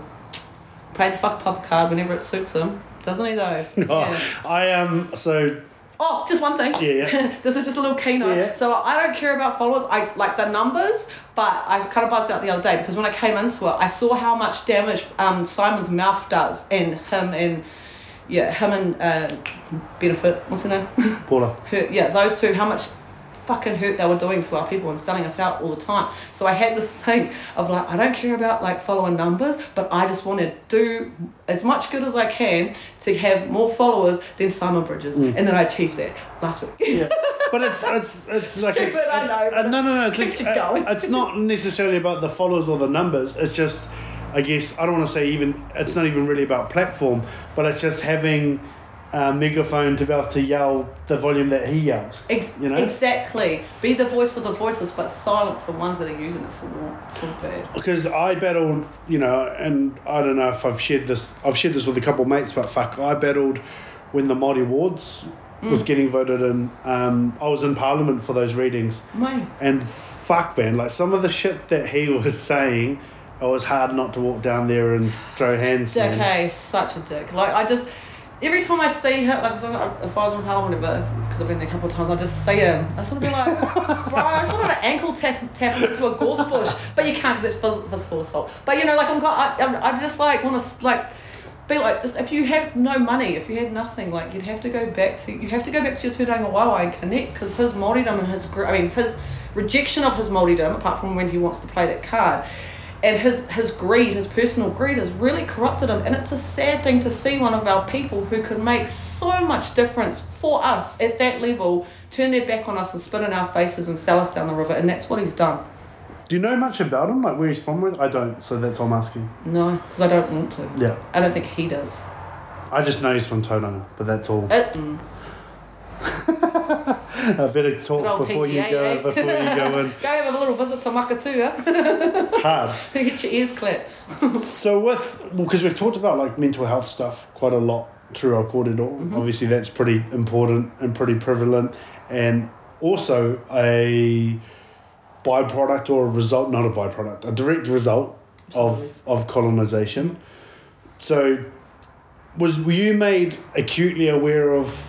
Played the fuck pub card whenever it suits him. Doesn't he, though? Oh, yeah. I am, um, so... Oh, just one thing. Yeah, yeah. This is just a little keynote. Yeah. So I don't care about followers. I like the numbers, but I kind of buzzed out the other day because when I came into it, I saw how much damage um, Simon's mouth does and him and, yeah, him and uh, Benefit, what's her name? Paula. Her, yeah, those two, how much fucking hurt they were doing to our people and selling us out all the time. So I had this thing of like, I don't care about like following numbers, but I just want to do as much good as I can to have more followers than Simon Bridges. Mm. And then I achieved that last week. Yeah. But it's it's it's like stupid, it's, I know. Uh, no, no, no. It's, like, uh, it's not necessarily about the followers or the numbers. It's just, I guess, I don't want to say even, it's not even really about platform, but it's just having Uh, megaphone to be able to yell the volume that he yells. Ex- you know? Exactly. Be the voice for the voiceless, but silence the ones that are using it for war, for bad. Because I battled, you know, and I don't know if I've shared this, I've shared this with a couple of mates, but fuck, I battled when the Māori wards mm. was getting voted in. Um, I was in Parliament for those readings. Mate. And fuck, man, like some of the shit that he was saying, it was hard not to walk down there and throw hands. Dick, hey, such a dick. Like, I just... Every time I see him, like, if I was in Parliament, because I've been there a couple of times, I just see him. I sort of be like, bro, I just want to ankle tap, tap into a gorse bush. But you can't because it's physical assault. But, you know, like, I'm quite, I, I just, like, want to, like, be like, just if you have no money, if you had nothing, like, you'd have to go back to, you have to go back to your tūranga wawa and connect, because his Māoridom and his, I mean, his rejection of his Māoridom, apart from when he wants to play that card, and his, his greed, his personal greed has really corrupted him. And it's a sad thing to see one of our people who could make so much difference for us at that level, turn their back on us and spit in our faces and sell us down the river. And that's what he's done. Do you know much about him, like where he's from? I don't, so that's why I'm asking. No, because I don't want to. Yeah. I don't think he does. I just know he's from Tauranga, but that's all. It, mm. I better talk before T G A, you go eh? Before you go in. Go have a little visit to Makatua. Eh? Hard. Get your ears clapped. So with, because we've talked about like mental health stuff quite a lot through our corridor. Mm-hmm. Obviously that's pretty important and pretty prevalent, and also a byproduct or a result, not a byproduct, a direct result of of colonization. So was were you made acutely aware of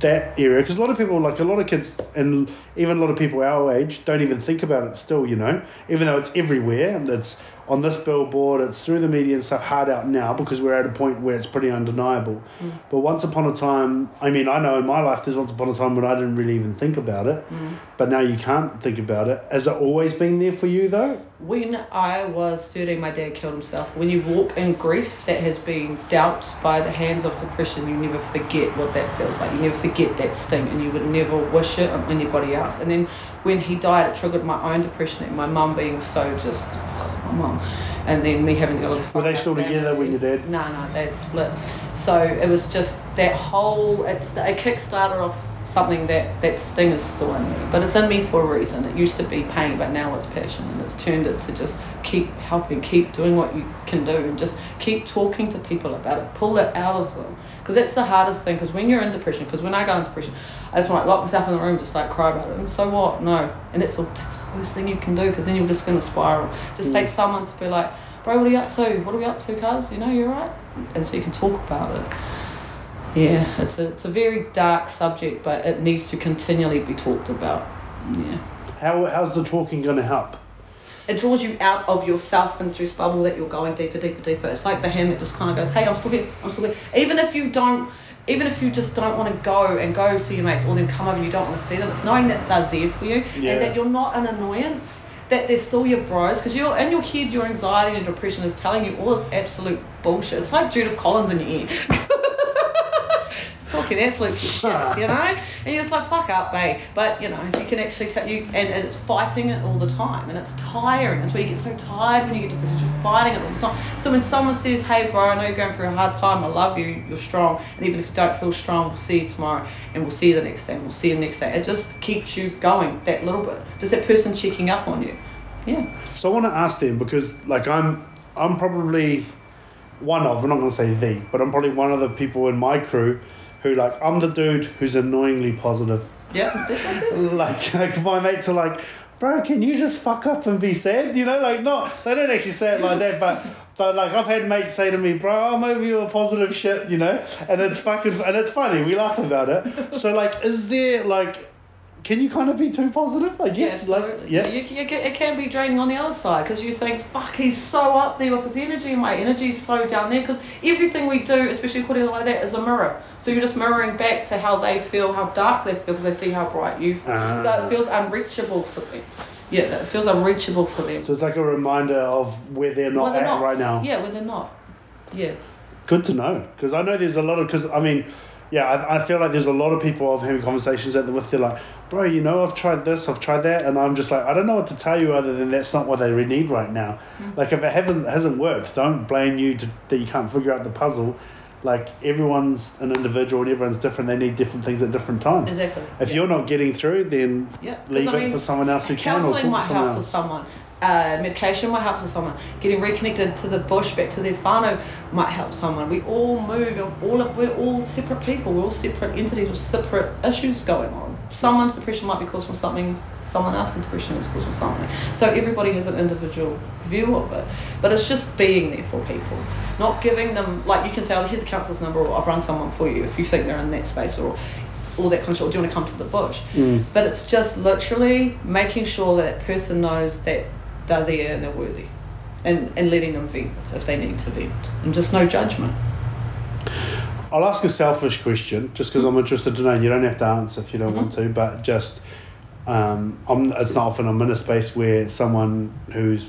that area? Because a lot of people, like a lot of kids and even a lot of people our age, don't even think about it still, you know, even though it's everywhere and it's on this billboard, it's through the media and stuff, hard out now because we're at a point where it's pretty undeniable. Mm. But once upon a time, I mean, I know in my life there's once upon a time when I didn't really even think about it, mm. but now you can't think about it. Has it always been there for you though? When I was thirteen, my dad killed himself. When you walk in grief that has been dealt by the hands of depression, you never forget what that feels like. You never forget that sting, and you would never wish it on anybody else. And then when he died, it triggered my own depression and my mum being so just... my mum. And then me having to go to the fuck. Were they still together when your dad? No, no, they had split. So it was just that whole... It's a kickstarter off something that that sting is still in me, but it's in me for a reason. It used to be pain, but now it's passion, and it's turned it to just keep helping, keep doing what you can do, and just keep talking to people about it, pull it out of them, because that's the hardest thing. Because when you're in depression, because when I go into depression, I just want to lock myself in the room, just like cry about it, and so what? No. And that's the, that's the worst thing you can do, because then you're just going to spiral. Just mm. take someone to be like, bro, what are you up to? What are we up to, cuz? You know, you're right. And so you can talk about it. Yeah, it's a, it's a very dark subject, but it needs to continually be talked about. Yeah. How How's the talking going to help? It draws you out of your self-induced bubble that you're going deeper, deeper, deeper. It's like the hand that just kind of goes, hey, I'm still here, I'm still here. Even if you don't, even if you just don't want to go and go see your mates or them come over and you don't want to see them, it's knowing that they're there for you yeah. and that you're not an annoyance, that they're still your bros, because you're in your head, your anxiety and depression is telling you all this absolute bullshit. It's like Judith Collins in your ear. Talking absolute shit, you know, and you're just like, fuck up, babe. But you know, if you can actually take you, and, and it's fighting it all the time, and it's tiring. That's where you get so tired when you get depressed. You're fighting it all the time. So when someone says, "Hey, bro, I know you're going through a hard time. I love you. You're strong. And even if you don't feel strong, we'll see you tomorrow, and we'll see you the next day, and we'll see you the next day." It just keeps you going that little bit. Just that person checking up on you. Yeah. So I want to ask them, because like I'm, I'm probably one of. I'm not going to say the, but I'm probably one of the people in my crew who, like, I'm the dude who's annoyingly positive Yeah, this like this. Like, like my mates are like, bro, can you just fuck up and be sad? You know, like, not, they don't actually say it like that, but, but like, I've had mates say to me, bro, I'm over your positive shit, you know? And it's fucking, and it's funny, we laugh about it. So, like, is there, like, can you kind of be too positive? I guess, yeah, like, yeah. You, you, it can be draining on the other side because you think, fuck, he's so up there with his energy, my energy's so down there, because everything we do, especially according to like that, is a mirror. So you're just mirroring back to how they feel, how dark they feel, because they see how bright you feel. Uh, so it feels unreachable for them. Yeah, it feels unreachable for them. So it's like a reminder of where they're not well, they're at not. right now. Yeah, where they're not. Yeah. Good to know, because I know there's a lot of, because I mean, yeah, I, I feel like there's a lot of people I've having conversations at the, with they're like, bro, you know, I've tried this, I've tried that, and I'm just like, I don't know what to tell you other than that's not what they need right now. Mm. Like, if it haven't, hasn't worked, don't blame you to, that you can't figure out the puzzle. Like, everyone's an individual and everyone's different. They need different things at different times. Exactly. If yeah. you're not getting through, then yeah. leave I mean, it for someone else who can, or talk to someone else. Counselling might help for someone. Uh, medication might help for someone. Getting reconnected to the bush, back to their whānau, might help someone. We all move. All we're all separate people. We're all separate entities with separate issues going on. Someone's depression might be caused from something. Someone else's depression is caused from something. So everybody has an individual view of it. But it's just being there for people, not giving them, like, you can say, "Oh, here's a counsellor's number," or "I've run someone for you," if you think they're in that space, or all that kind of shit, or "Do you want to come to the bush?" Mm. But it's just literally making sure that, that person knows that they're there and they're worthy, and, and letting them vent if they need to vent, and just no judgment. I'll ask a selfish question just because I'm interested to know, and you don't have to answer if you don't mm-hmm. want to, but just um, I'm, it's not often I'm in a space where someone who's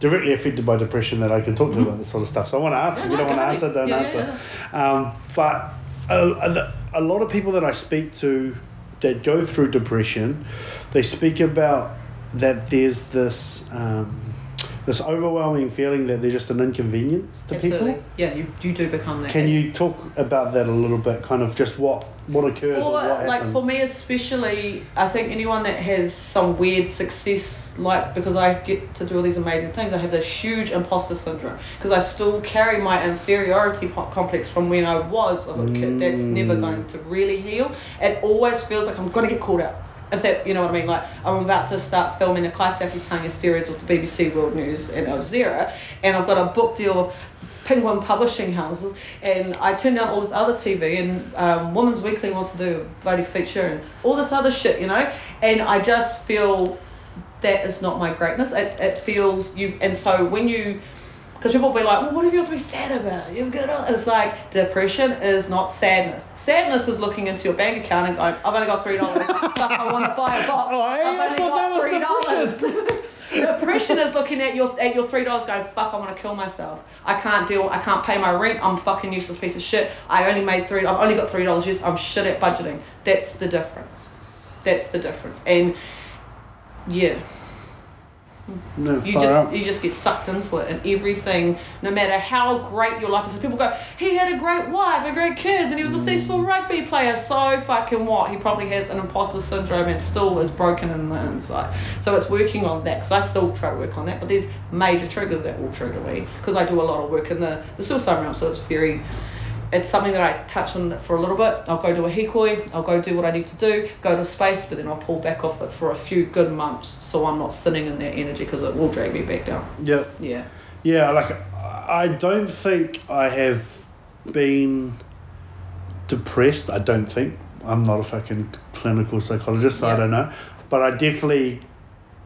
directly affected by depression that I can talk to mm-hmm. about this sort of stuff, so I want to ask. No, if you no, don't want to answer, don't yeah, answer yeah. Um, but a, a lot of people that I speak to that go through depression, they speak about that there's this um, this overwhelming feeling that they're just an inconvenience to Absolutely. people. Yeah, you, you do become that. Can you talk about that a little bit, kind of just what, what occurs for, or what happens? Like, for me especially, I think anyone that has some weird success, like, because I get to do all these amazing things, I have this huge imposter syndrome, because I still carry my inferiority complex from when I was a little kid. Mm. That's never going to really heal. It always feels like I'm going to get called out. If that, you know what I mean? Like, I'm about to start filming a Kaitiakitanga series with the B B C World News and Al Jazeera, and I've got a book deal with Penguin publishing houses, and I turned down all this other T V, and um, Women's Weekly wants to do a bloody feature and all this other shit, you know? And I just feel that is not my greatness. It, it feels you, and so when you, because people will be like, well, what have you got to be sad about? You've got to... And it's like, depression is not sadness. Sadness is looking into your bank account and going, I've only got three dollars. Fuck, I want to buy a box. Oh, I've only got three dollars. Depression is looking at your at your three dollars going, fuck, I want to kill myself. I can't deal, I can't pay my rent, I'm a fucking useless piece of shit. I only made three, I've only got three dollars, yes, I'm shit at budgeting. That's the difference. That's the difference. And, yeah. No, you just out. you just get sucked into it, and everything, no matter how great your life is. So people go, he had a great wife and great kids and he was a successful rugby player, so fucking what? He probably has an imposter syndrome and still is broken in the inside. So it's working on that, because I still try to work on that, but there's major triggers that will trigger me, because I do a lot of work in the, the suicide realm, so it's very... It's something that I touch on for a little bit. I'll go do a hikoi, I'll go do what I need to do, go to a space, but then I'll pull back off it for a few good months so I'm not sitting in that energy, because it will drag me back down. Yeah. Yeah. Yeah, like, I don't think I have been depressed. I don't think. I'm not a fucking clinical psychologist, so yeah. I don't know. But I definitely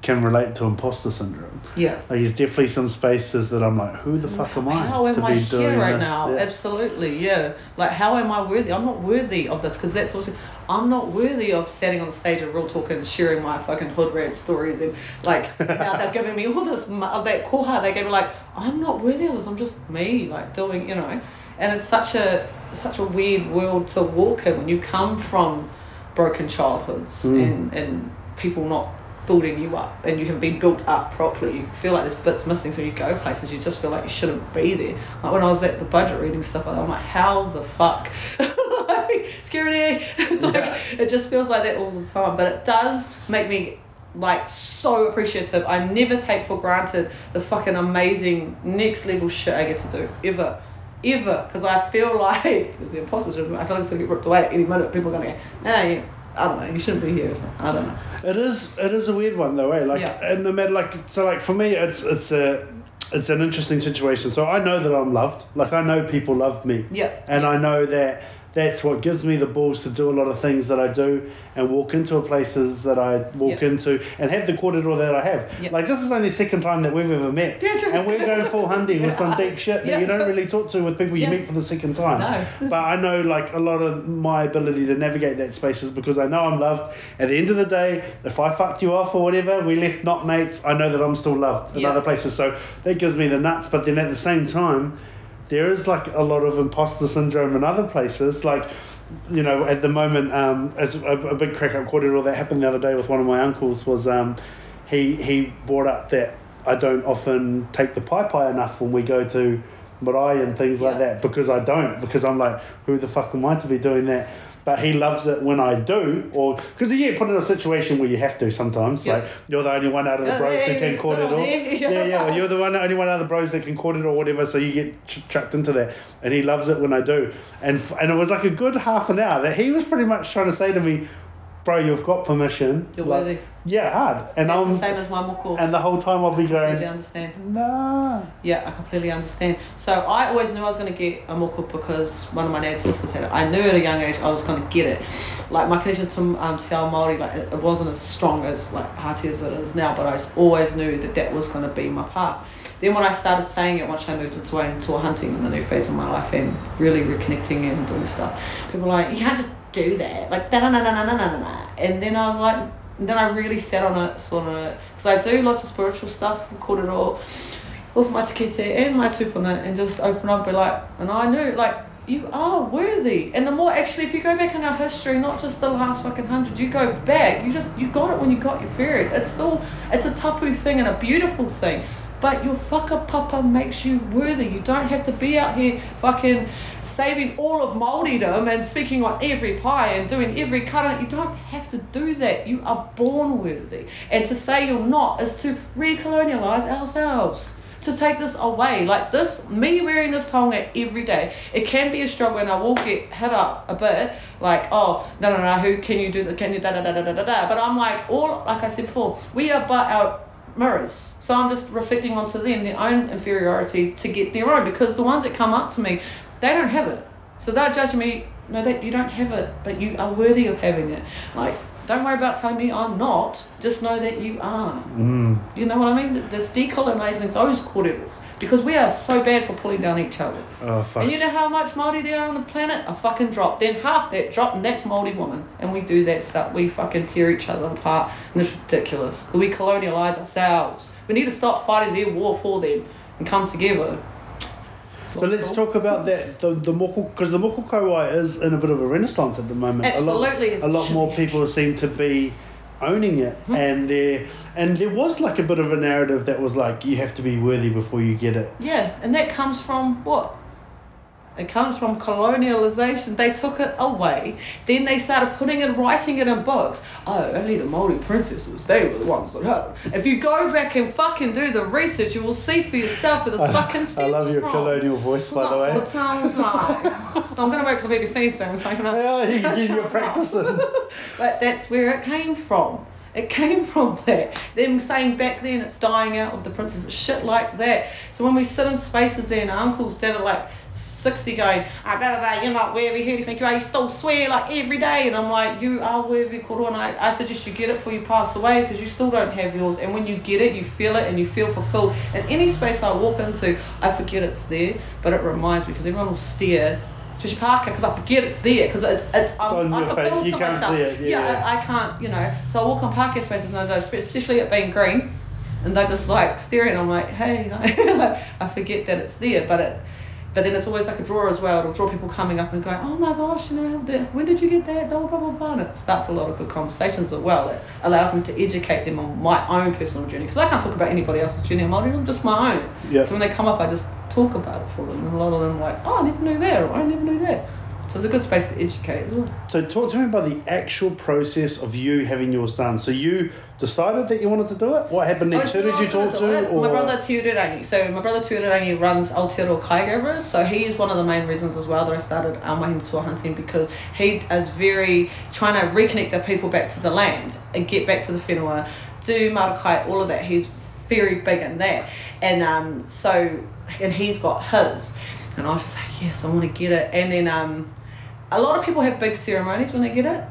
can relate to imposter syndrome. Yeah. Like, there's definitely some spaces that I'm like, who the fuck how, am I how am to I be doing here right this? now? Yeah. Absolutely, yeah. Like, how am I worthy? I'm not worthy of this, because that's also, I'm not worthy of standing on the stage of Real Talk and sharing my fucking hood rat stories, and like, now they're giving me all this, that koha, they gave me like, I'm not worthy of this, I'm just me, like, doing, you know. And it's such a, such a weird world to walk in when you come from broken childhoods mm. and, and people not building you up, and you have been built up properly. You feel like there's bits missing, so you go places you just feel like you shouldn't be there. Like, when I was at the budget reading stuff, I'm like, how the fuck? Like, scary. Like, yeah. It just feels like that all the time, but it does make me like so appreciative. I never take for granted the fucking amazing next level shit I get to do, ever. Ever. Because I feel like the imposter syndrome, I feel like it's going to get ripped away at any minute. People are going to go, nah, you I don't know, you shouldn't be here or something. I don't know. It is it is a weird one though, eh? Like yeah. and no matter like so like for me it's it's a it's an interesting situation. So I know that I'm loved. Like I know people love me. Yeah. And yeah. I know that that's what gives me the balls to do a lot of things that I do and walk into places that I walk yep. into and have the kōrero that I have. Yep. Like, this is only the second time that we've ever met. And we're going full hundi with some deep shit that yep. you don't really talk to with people you yep. meet for the second time. No. But I know, like, a lot of my ability to navigate that space is because I know I'm loved. At the end of the day, if I fucked you off or whatever, we left not mates, I know that I'm still loved in yep. other places. So that gives me the nuts. But then at the same time, there is like a lot of imposter syndrome in other places. Like, you know, at the moment, um, as a, a big crack up kōrero that happened the other day with one of my uncles was um, he he brought up that I don't often take the pai pai enough when we go to marae and things yeah. like that because I don't, because I'm like, who the fuck am I to be doing that? But he loves it when I do, or because you get put in a situation where you have to sometimes. Yep. Like, you're the only one out of the bros yeah, who can kōrero. Yeah, yeah, yeah. Well, you're the one, only one out of the bros that can kōrero or whatever, so you get ch- chucked into that. And he loves it when I do. And f- and it was like a good half an hour that he was pretty much trying to say to me, bro, you've got permission. You're like, worthy. Yeah, hard. And that's I'm, the same as my moko. And the whole time I'll be going, I completely understand. Nah. Yeah, I completely understand. So I always knew I was going to get a moko because one of my dad's sisters had it. I knew at a young age I was going to get it. Like, my connection to um, Te Ao Māori, like, it wasn't as strong as, like, Hāti as it is now, but I always knew that that was going to be my part. Then when I started saying it, once I moved into Wahine Toa Hunting in the new phase of my life and really reconnecting and doing stuff, people were like, you can't just do that. Like, da na na na na na na. And then I was like, and then I really sat on it, sort of, because I do lots of spiritual stuff, kōrero, with my tikete and my tūpuna, and just open up and be like, and I knew, like, you are worthy. And the more, actually, if you go back in our history, not just the last fucking hundred, you go back, you just, you got it when you got your period. It's still, it's a tapu thing and a beautiful thing. But your whakapapa makes you worthy. You don't have to be out here fucking saving all of Māoridom and speaking on every pie and doing every kara. You don't have to do that. You are born worthy. And to say you're not is to recolonialise ourselves, to take this away. Like this, me wearing this tonga every day, it can be a struggle and I will get hit up a bit, like, oh, no, no, no, who can you do the, can you da-da-da-da-da-da-da. But I'm like, all, like I said before, we are but our mirrors. So I'm just reflecting onto them their own inferiority to get their own, because the ones that come up to me, they don't have it, so they're judging me. No, that you don't have it, but you are worthy of having it. Like, don't worry about telling me I'm not, just know that you are. Mm. You know what I mean? That's decolonizing those kōreros, because we are so bad for pulling down each other. Oh, fuck. And you know how much Māori there are on the planet? A fucking drop. Then half that drop, and that's Māori woman. And we do that stuff. We fucking tear each other apart, and it's ridiculous. We colonialize ourselves. We need to stop fighting their war for them and come together. So let's talk about that, the, the moko, because the moko kauai is in a bit of a renaissance at the moment. Absolutely. A lot, a lot more people seem to be owning it. Mm-hmm. And there and there was like a bit of a narrative that was like, you have to be worthy before you get it. Yeah, and that comes from what? It comes from colonialization. They took it away. Then they started putting it, writing it in books. Oh, only the Māori princesses, they were the ones that had it. If you go back and fucking do the research, you will see for yourself where this fucking stems from. I love your colonial voice, by the way. That's what it sounds like. So I'm going to work for the B B C soon. So I'm gonna... Yeah, you, you're practicing. But that's where it came from. It came from that. Them saying back then it's dying out of the princesses, shit like that. So when we sit in spaces there and uncles that are like sixty going, ah, blah, blah, blah, you're not worthy, who do you think you are? You still swear like every day. And I'm like, you are worthy, koro, and I, I suggest you get it before you pass away, because you still don't have yours. And when you get it, you feel it and you feel fulfilled. And any space I walk into, I forget it's there, but it reminds me, because everyone will stare, especially Parker, because I forget it's there, because it's, it's, I'm, I'm fulfilled you to can't myself. See it, yeah. yeah I, I can't, you know. So I walk on Parker spaces and I don't, especially it being green, and they're just like staring. I'm like, hey, I forget that it's there, but it, But then it's always like a draw as well. It'll draw people coming up and going, oh my gosh, you know, when did you get that? Blah, blah, blah, blah. And it starts a lot of good conversations as well. It allows me to educate them on my own personal journey, because I can't talk about anybody else's journey. I'm not, I'm just my own. Yep. So when they come up, I just talk about it for them. And a lot of them are like, oh, I never knew that, or I never knew that. So it's a good space to educate as well. So talk to me about the actual process of you having yours done. So you decided that you wanted to do it? What happened next? Who did you talk to? Or? My brother Te Ure Rani. So my brother Te Ure Rani runs Aotearoa Kaigaras. So he is one of the main reasons as well that I started um, Wahine Toa Hunting, because he is very trying to reconnect our people back to the land and get back to the whenua, do marakai, all of that. He's very big in that. And um, so, and he's got his. And I was just like, yes, I want to get it. And then um, a lot of people have big ceremonies when they get it.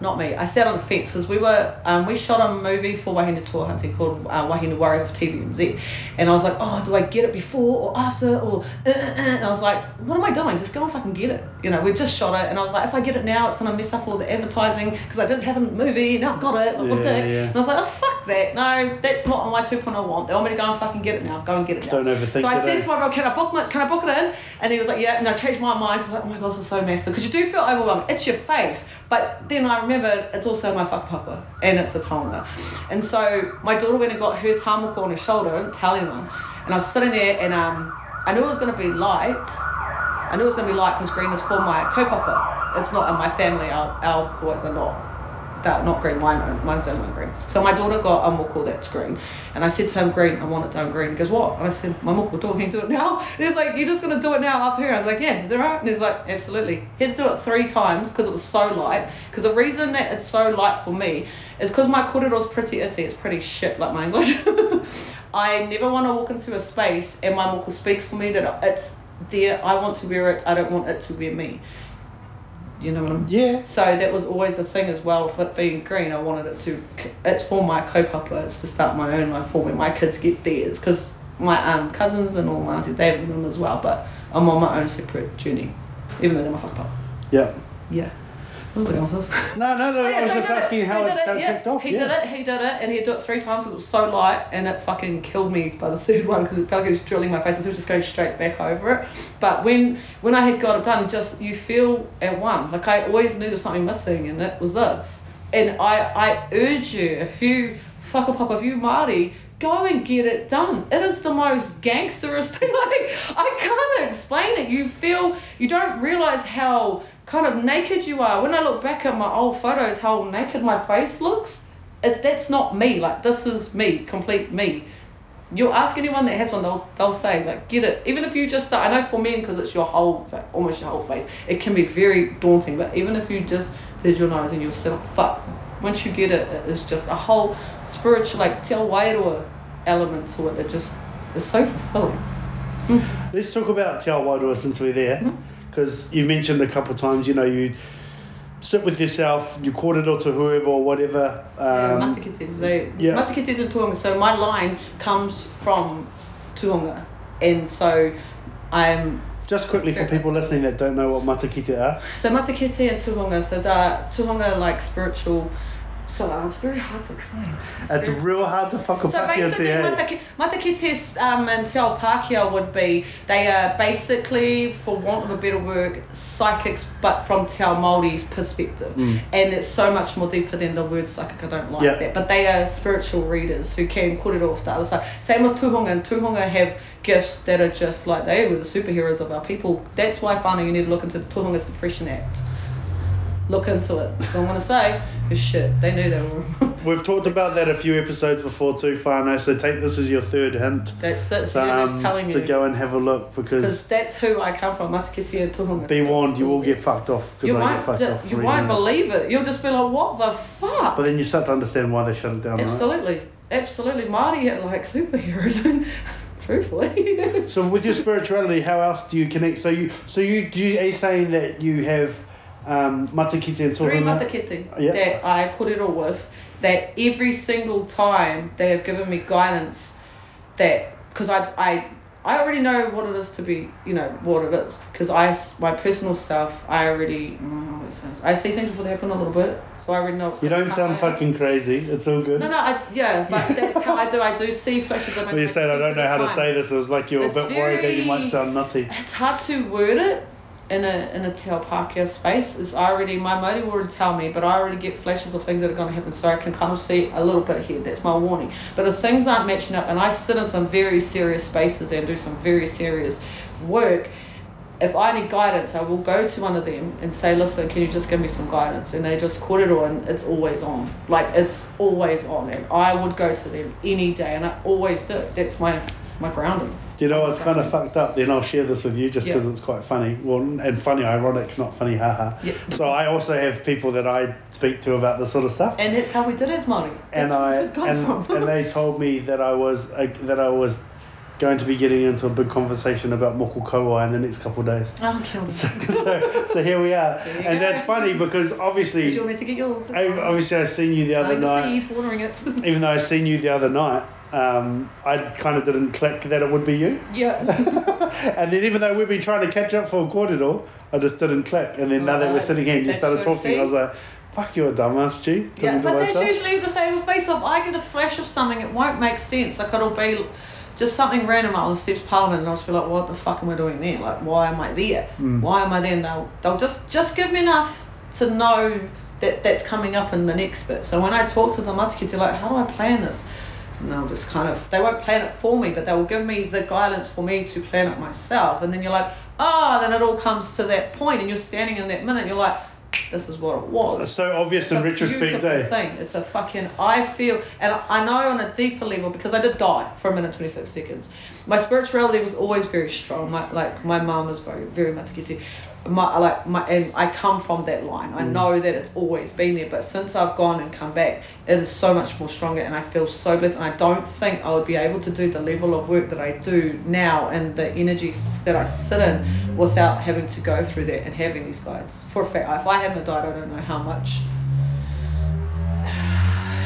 Not me. I sat on the fence because we were um, we shot a movie for Wahine Toa Hunting called uh, Wahine Warrior of T V N Z, and I was like, oh, do I get it before or after or? Uh, uh, and I was like, what am I doing? Just go and fucking get it. You know, we just shot it, and I was like, if I get it now, it's gonna mess up all the advertising because I didn't have a movie. Now I've got it. Like, yeah, what the heck? Yeah. And I was like, oh fuck that. No, that's not on my two point oh want. They want me to go and fucking get it now. Go and get it now. Don't overthink. So I said to my brother, can I book my, can I book it in? And he was like, yeah. And I changed my mind. I was like, oh my god, this is so massive, because you do feel overwhelmed. It's your face, but then I remember it's also my whakapapa and it's a taonga. And so my daughter went and got her tamako on her shoulder, I didn't tell anyone, and I was sitting there and um, I knew it was going to be light. I knew it was going to be light because green is for my kaupapa. It's not in my family, our, our koas are not, they're not green, mine, mine's only one green. So my daughter got a moko that's green, and I said to him, green, I want it done green. He goes, what? And I said, my moko, do it, do it now? And he's like, you're just going to do it now after her? I was like, yeah, is that right? And he's like, absolutely. He had to do it three times because it was so light. Because the reason that it's so light for me is because my kōrero's pretty itty, it's pretty shit, like my English. I never want to walk into a space and my moko speaks for me that it's there, I want to wear it, I don't want it to wear me. You know what I mean? Yeah. So that was always the thing as well, for it being green, I wanted it to, it's for my kaupapa, it's to start my own life for when my kids get theirs, because my um, cousins and all my aunties, they have them as well, but I'm on my own separate journey, even though they're my whakapapa. Yeah. Yeah. What was I going with this? No, no, no, oh, yeah, I was so just asking it. how so it, it kicked yeah. off. He yeah. did it, he did it, and he did it three times because it was so light, and it fucking killed me by the third one because it felt like it was drilling my face. It was just going straight back over it. But when when I had got it done, just you feel at one. Like I always knew there was something missing, and it was this. And I, I urge you, if you whakapapa, if you Māori, go and get it done. It is the most gangsterist thing. Like, I can't explain it. You feel, you don't realise how kind of naked you are. When I look back at my old photos, how naked my face looks, it's, that's not me. Like, this is me, complete me. You'll ask anyone that has one, they'll, they'll say, like, get it. Even if you just start, I know for men, because it's your whole, like, almost your whole face, it can be very daunting, but even if you just did your nose and you'll sit up, fuck, once you get it, it's just a whole spiritual, like, te wairua element to it that just is so fulfilling. Let's talk about te wairua since we're there. Mm-hmm. Because you mentioned a couple of times, you know, you sit with yourself, you kōrero to whoever or whatever. Um, yeah, mataketes. So, yeah. Mataketes and Tūhonga. So my line comes from Tūhonga. And so I'm... Just quickly for people listening that don't know what matakete are. So matakete and Tūhonga. So the Tūhonga, like, spiritual... So uh, it's very hard to explain. It's, it's real hard to fuck up. So basically, matake, mataketes um, and te ao Pākehā would be, they are basically, for want of a better word, psychics, but from te ao Māori's perspective. Mm. And it's so much more deeper than the word psychic, I don't like yep. that. But they are spiritual readers who can kōrero off the other side. Same with Tūhonga, and Tūhonga have gifts that are just like, they were the superheroes of our people. That's why, whānau, you need to look into the Tūhonga Suppression Act. Look into it. That's what I want to say is shit. They knew they were. We've talked about that a few episodes before too, whānau. So take this as your third hint. That's it. So um, who's telling you to go and have a look, because that's who I come from. Matakete and Tūhonga. Be warned, you will get fucked off because I get fucked d- off. You won't believe it. You'll just be like, what the fuck? But then you start to understand why they shut it down. Absolutely, right? absolutely. Māori are like superheroes. Truthfully. So with your spirituality, how else do you connect? So you, so you, you are you saying that you have. Um, matakete and Three matakete yeah. that I kōrero with, that every single time they have given me guidance, that because I, I I already know what it is to be, you know what it is, because I my personal self I already oh, it sounds, I see things before they happen a little bit, so I already know it's you don't sound happen. Fucking crazy, it's all good. No no I, yeah but that's how I do I do see flashes of my well, you said I don't know how time. to say this, it was like you were it's a bit very, worried that you might sound nutty. It's hard to word it in a in a te ao Pākehā space. Is I already, my Māori will already tell me, but I already get flashes of things that are going to happen, so I can kind of see a little bit here. That's my warning. But if things aren't matching up, and I sit in some very serious spaces and do some very serious work, if I need guidance, I will go to one of them and say, listen, can you just give me some guidance? And they just kōrero, and it's always on. Like, it's always on. And I would go to them any day, and I always do. That's my, my grounding. Do you know what's kind of fucked up? Then I'll share this with you just because yeah. it's quite funny. Well, and funny, ironic, not funny, haha. Yeah. So I also have people that I speak to about this sort of stuff. And that's how we did as Māori. And that's I and, and they told me that I was uh, that I was going to be getting into a big conversation about moko kauai in the next couple of days. Oh, kill me. So, so, so here we are. Here and go. That's funny because obviously... Because you're meant to get yours. I, obviously, I seen you the other night. I seed, watering it. Even though I seen you the other night, Um, I kind of didn't click that it would be you. Yeah. And then even though we've been trying to catch up for a kōrero, I just didn't click. And then oh, now that we're sitting here and you started talking, I was like, fuck, you're a dumbass, G. Yeah, but that's myself. Usually the same with myself. I get a flash of something, it won't make sense. Like, it'll be just something random out on the steps of Parliament, and I'll just be like, what the fuck am I doing there? Like, why am I there? Mm. Why am I there? And they'll, they'll just, just give me enough to know that that's coming up in the next bit. So when I talk to the matakiti, they're like, how do I plan this? And they'll just kind of, they won't plan it for me, but they will give me the guidance for me to plan it myself. And then you're like, ah, oh, then it all comes to that point, and you're standing in that minute, and you're like, this is what it was. That's so obvious it's in retrospect, eh? Thing. It's a fucking, I feel, and I know on a deeper level, because I did die for a minute, twenty-six seconds. My spirituality was always very strong. My, like, my mum is very, very matakiti. My, like, my, and I come from that line. I mm. know that it's always been there, but since I've gone and come back, it is so much more stronger, and I feel so blessed. And I don't think I would be able to do the level of work that I do now and the energies that I sit in without having to go through that and having these guides. For a fact, if I hadn't died, I don't know how much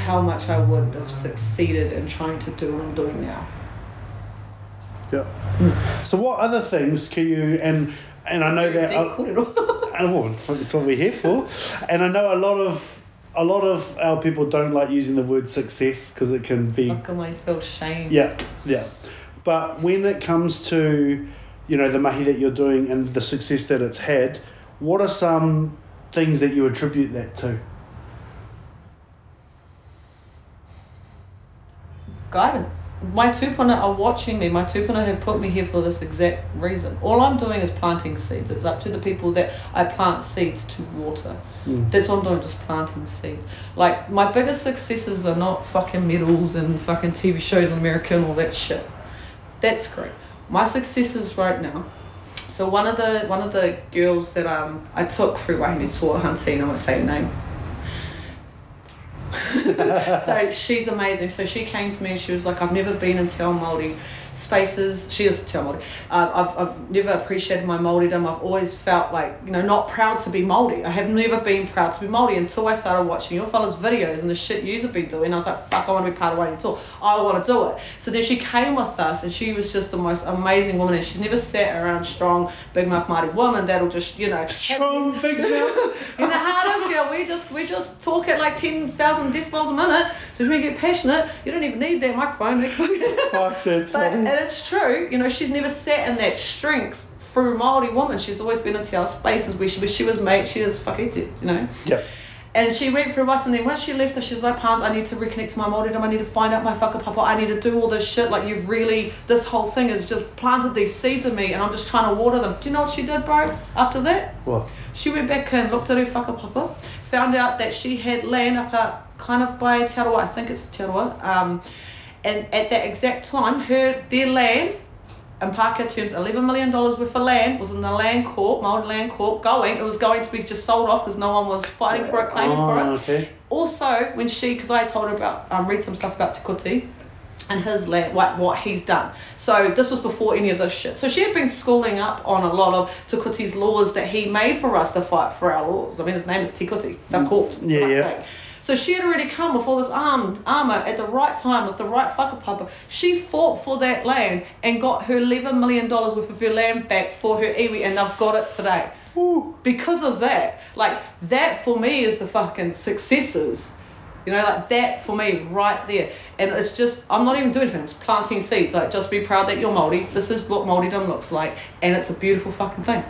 how much I would have succeeded in trying to do what I'm doing now. Yeah. Mm. So what other things can you and And I know that, I, well, that's what we're here for. And I know a lot of a lot of our people don't like using the word success because it can be. Fuck, I feel shame. Yeah, yeah. But when it comes to, you know, the mahi that you're doing and the success that it's had, what are some things that you attribute that to? Guidance. My tūpuna are watching me. My tūpuna have put me here for this exact reason. All I'm doing is planting seeds. It's up to the people that I plant seeds to water. Mm. That's what I'm doing, just planting seeds. Like, my biggest successes are not fucking medals and fucking T V shows in America and all that shit. That's great. My successes right now. So one of the one of the girls that um I took through Wahine Toa Hunting, I won't say her name. So she's amazing. So she came to me and she was like, I've never been in Te Ao Māori spaces. She is Te Ao Māori. Uh, I've, I've never appreciated my Māoridom. I've always felt like, you know, not proud to be Māori. I have never been proud to be Māori until I started watching your fellas' videos and the shit you've been doing. I was like, fuck, I want to be part of Waitangi Toa. I want to do it. So then she came with us and she was just the most amazing woman. And she's never sat around strong, big mouth Māori woman that'll just, you know. Strong, big mouth. In the hardest, girl, we just, we just talk at like ten thousand decibels a minute. So if we get passionate, you don't even need that microphone. Fuck, that's funny. And it's true, you know, she's never sat in that strength through Māori woman. She's always been into our spaces where she was, she was mate, she is whakiti, you know? Yeah. And she went through us, and then once she left us, she was like, Pāns, I need to reconnect to my Māoridom, I need to find out my whakapapa, I need to do all this shit. Like, you've really, this whole thing has just planted these seeds in me, and I'm just trying to water them. Do you know what she did, bro, after that? What? She went back and looked at her whakapapa, found out that she had land up at, kind of by Te Arawa, I think it's Te Roa, um, and at that exact time, her their land, in Pākehā terms, eleven million dollars worth of land was in the land court, Māori land court, going. It was going to be just sold off because no one was fighting for it, claiming oh, for it. Okay. Also, when she, because I told her about, um, read some stuff about Tikuti and his land, what, what he's done. So this was before any of this shit. So she had been schooling up on a lot of Tikuti's laws that he made for us to fight for our laws. I mean, his name is Tikuti, they're called. Yeah, like yeah. That. So she had already come with all this armed armour at the right time with the right whakapapa. She fought for that land and got her eleven million dollars worth of her land back for her iwi, and they've got it today. Ooh. Because of that. Like, that for me is the fucking successes. You know, like that for me right there. And it's just, I'm not even doing anything, I'm just planting seeds. Like, just be proud that you're Māori. This is what Māoridom looks like, and it's a beautiful fucking thing.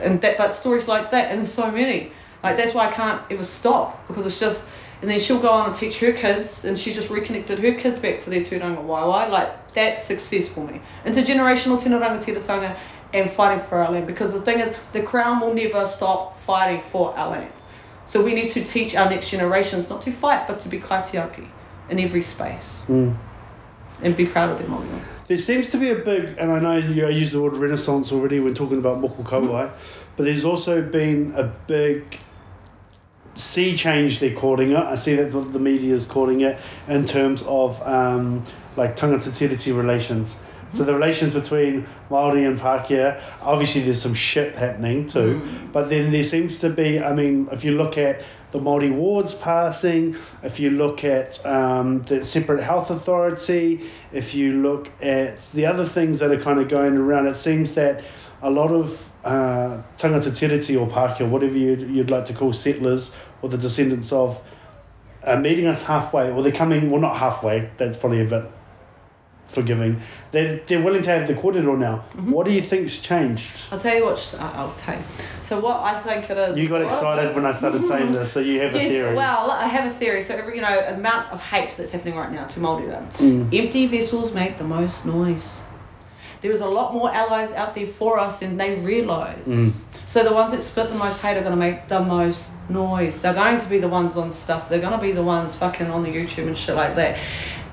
And that, but stories like that, and so many. Like, that's why I can't ever stop, because it's just... And then she'll go on and teach her kids, and she just reconnected her kids back to their tūranga waiwai. Like, that's success for me. Intergenerational tēnā rangatira tanga and fighting for our land, because the thing is, the Crown will never stop fighting for our land. So we need to teach our next generations not to fight, but to be kaitiaki in every space, mm. and be proud of their mono. There seems to be a big, and I know you, I used the word renaissance already when talking about moko kauai, mm. but there's also been a big sea change, they're calling it. I see that's what the media is calling it, in terms of um, like tangata tiriti relations. So the relations between Māori and Pākehā, obviously there's some shit happening too. Mm. But then there seems to be, I mean, if you look at the Māori wards passing, if you look at um, the separate health authority, if you look at the other things that are kind of going around, it seems that a lot of uh, tangata tiriti or Pākehā, whatever you'd, you'd like to call settlers or the descendants of, are meeting us halfway, or they're coming, well, not halfway, that's probably a bit... forgiving. They're, they're willing to have the kōrero now. Mm-hmm. What do you think's changed? I'll tell you what, uh, I'll tell you. So what I think it is... You got excited I when I started saying this, so you have yes, a theory. Well, I have a theory. So, every, you know, the amount of hate that's happening right now to Māorira. Mm. Empty vessels make the most noise. There is a lot more allies out there for us than they realise. Mm. So the ones that spit the most hate are going to make the most noise. They're going to be the ones on stuff. They're going to be the ones fucking on the YouTube and shit like that.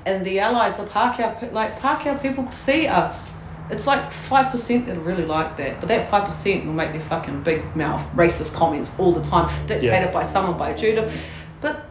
And the allies, the Pākehā, like Pākehā people see us. It's like five percent that really like that. But that five percent will make their fucking big mouth racist comments all the time, dictated yeah. by someone, by Judith. But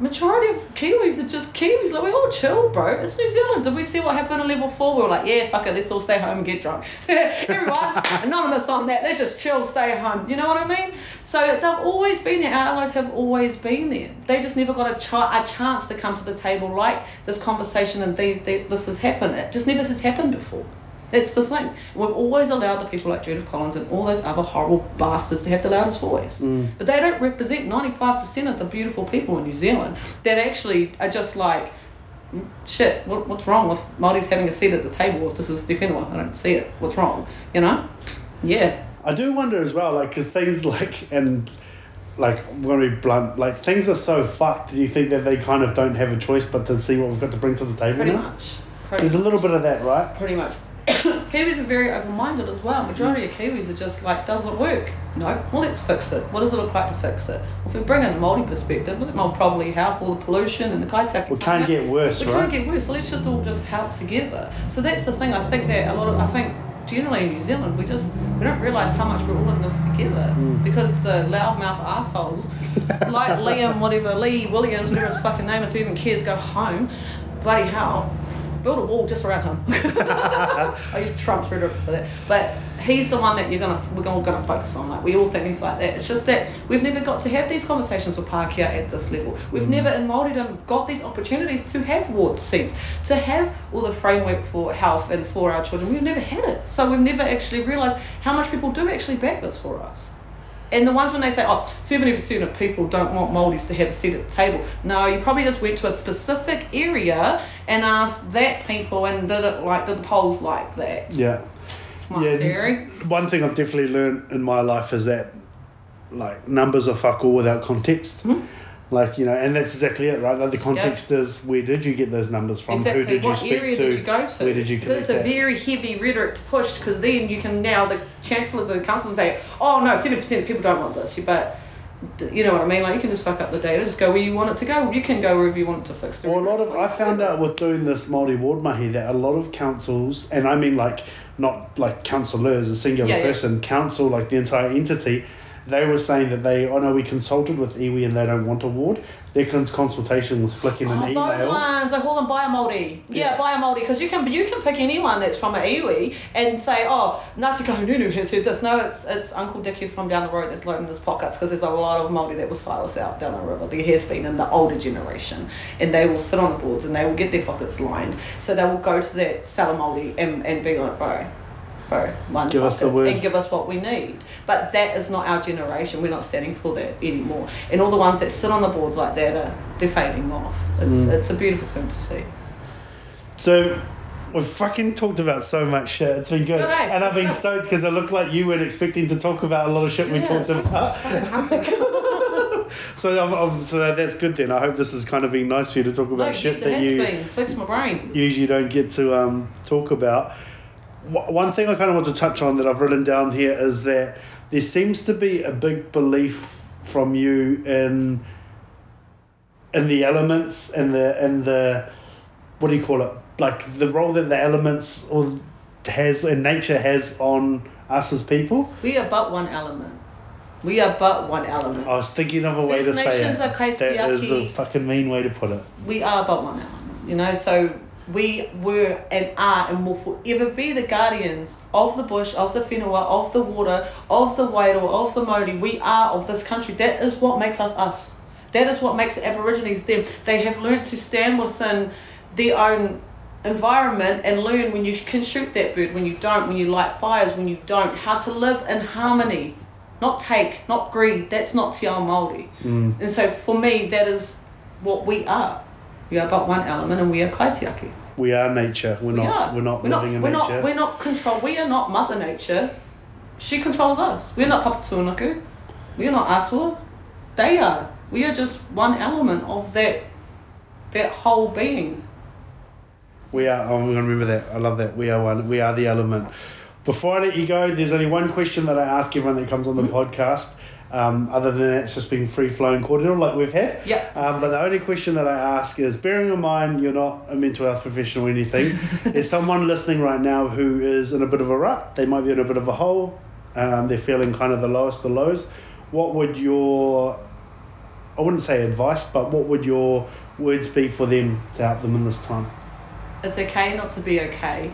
majority of Kiwis are just Kiwis. Like, we all chill, bro. It's New Zealand. Did we see what happened in level four? We were like, yeah, fuck it, let's all stay home and get drunk. Everyone, anonymous on that. Let's just chill, stay home. You know what I mean? So they've always been there. Our allies have always been there. They just never got a, ch- a chance to come to the table like this conversation and these, they, this has happened. It just never has happened before. That's the thing. We've always allowed the people like Judith Collins and all those other horrible bastards to have the loudest voice. Mm. But they don't represent ninety-five percent of the beautiful people in New Zealand that actually are just like, shit, what, what's wrong with Māori's having a seat at the table if this is their whenua? I don't see it. What's wrong? You know? Yeah. I do wonder as well, like, because things like, and like, I'm going to be blunt, like, things are so fucked. Do you think that they kind of don't have a choice but to see what we've got to bring to the table? Pretty now? much. Pretty There's much. a little bit of that, right? Pretty much. Kiwis are very open-minded as well. Majority of Kiwis are just like, does it work? No. Well, let's fix it. What does it look like to fix it? If we bring in a Māori perspective, it will probably help all the pollution and the kaitiakitanga. We can't get worse, we right? We can't get worse. So let's just all just help together. So that's the thing. I think that a lot of, I think generally in New Zealand, we just, we don't realise how much we're all in this together. Mm. Because the loudmouth assholes, like Liam, whatever, Lee Williams, whatever his fucking name is, who even cares, go home. Bloody hell. Build a wall just around him. I use Trump's rhetoric for that, but he's the one that you're gonna we're all gonna focus on. Like, we all think he's like that. It's just that we've never got to have these conversations with Pākehā at this level. We've mm. never in Māoridom got these opportunities to have ward seats, to have all the framework for health and for our children. We've never had it, so we've never actually realised how much people do actually back this for us. And the ones when they say, oh, seventy percent of people don't want Māoris to have a seat at the table. No, you probably just went to a specific area and asked that people and did it like, did the polls like that? Yeah. That's my yeah. theory. One thing I've definitely learned in my life is that, like, numbers are fuck all without context. Mm-hmm. Like, you know, and that's exactly it, right? Like, the context yeah. is, where did you get those numbers from? Exactly. Who did what you speak area to? Did you go to? Where did you connect? It's a that? very heavy rhetoric to push, because then you can now, the chancellors and the councils say, oh, no, seventy percent of people don't want this. But, you know what I mean? Like, you can just fuck up the data. Just go where you want it to go. You can go wherever you want it to fix. Well, a lot of, I found out with doing this Māori ward mahi that a lot of councils, and I mean, like, not like councillors, a singular yeah, person, yeah. council, like the entire entity, they were saying that they, oh no, we consulted with iwi and they don't want a ward. Their consultation was flicking oh, an email. Those ones, I call them buy a Māori. Yeah, yeah, buy a Māori, because you can you can pick anyone that's from an iwi and say, oh, Ngāti Kahungunu has said this. No, it's it's Uncle Dickie from down the road that's loading his pockets, because there's a lot of Māori that will silo us out down the river. There has been in the older generation, and they will sit on the boards and they will get their pockets lined. So they will go to that silo Māori and, and be like, bro. Bro, one give us the word. And give us what we need. But that is not our generation. We're not standing for that anymore. And all the ones that sit on the boards like that are they're fading off. It's mm. it's a beautiful thing to see. So we've fucking talked about so much shit. It's been good, no, no, and no, I've been no. stoked because it looked like you weren't expecting to talk about a lot of shit yeah, we talked about. So, I'm, I'm, so that's good then. I hope this has kind of been nice for you to talk about no, shit yes, that you been. Fix my brain. Usually don't get to um, talk about. one thing I kind of want to touch on that I've written down here is that there seems to be a big belief from you in in the elements and the and the what do you call it, like the role that the elements or has and nature has on us as people. We are but one element. We are but one element. I was thinking of a way First to Nations say it. Are Kaitiaki. That is a fucking mean way to put it. We are but one element, you know. So we were and are and will forever be the guardians of the bush, of the whenua, of the water, of the wairua, of the Māori. We are of this country. That is what makes us us. That is what makes the Aborigines them. They have learned to stand within their own environment and learn when you can shoot that bird, when you don't, when you light fires, when you don't, how to live in harmony. Not take, not greed. That's not te ao Māori. Mm. And so for me, that is what we are. We are but one element, and we are kaitiaki. We are nature. We're we not. Are. We're not we're living not, in we're nature. Not, we're not control. We are not Mother Nature. She controls us. We're not Papa Tūnuku. We are not Atua. They are. We are just one element of that. That whole being. We are. Oh, I'm gonna remember that. I love that. We are one. We are the element. Before I let you go, there's only one question that I ask everyone that comes on the mm-hmm. podcast. Um, other than that, it's just been free-flowing cordial like we've had. Yeah. Um, but the only question that I ask is, bearing in mind you're not a mental health professional or anything, is someone listening right now who is in a bit of a rut, they might be in a bit of a hole, um, they're feeling kind of the lowest of lows, what would your, I wouldn't say advice, but what would your words be for them to help them in this time? It's okay not to be okay.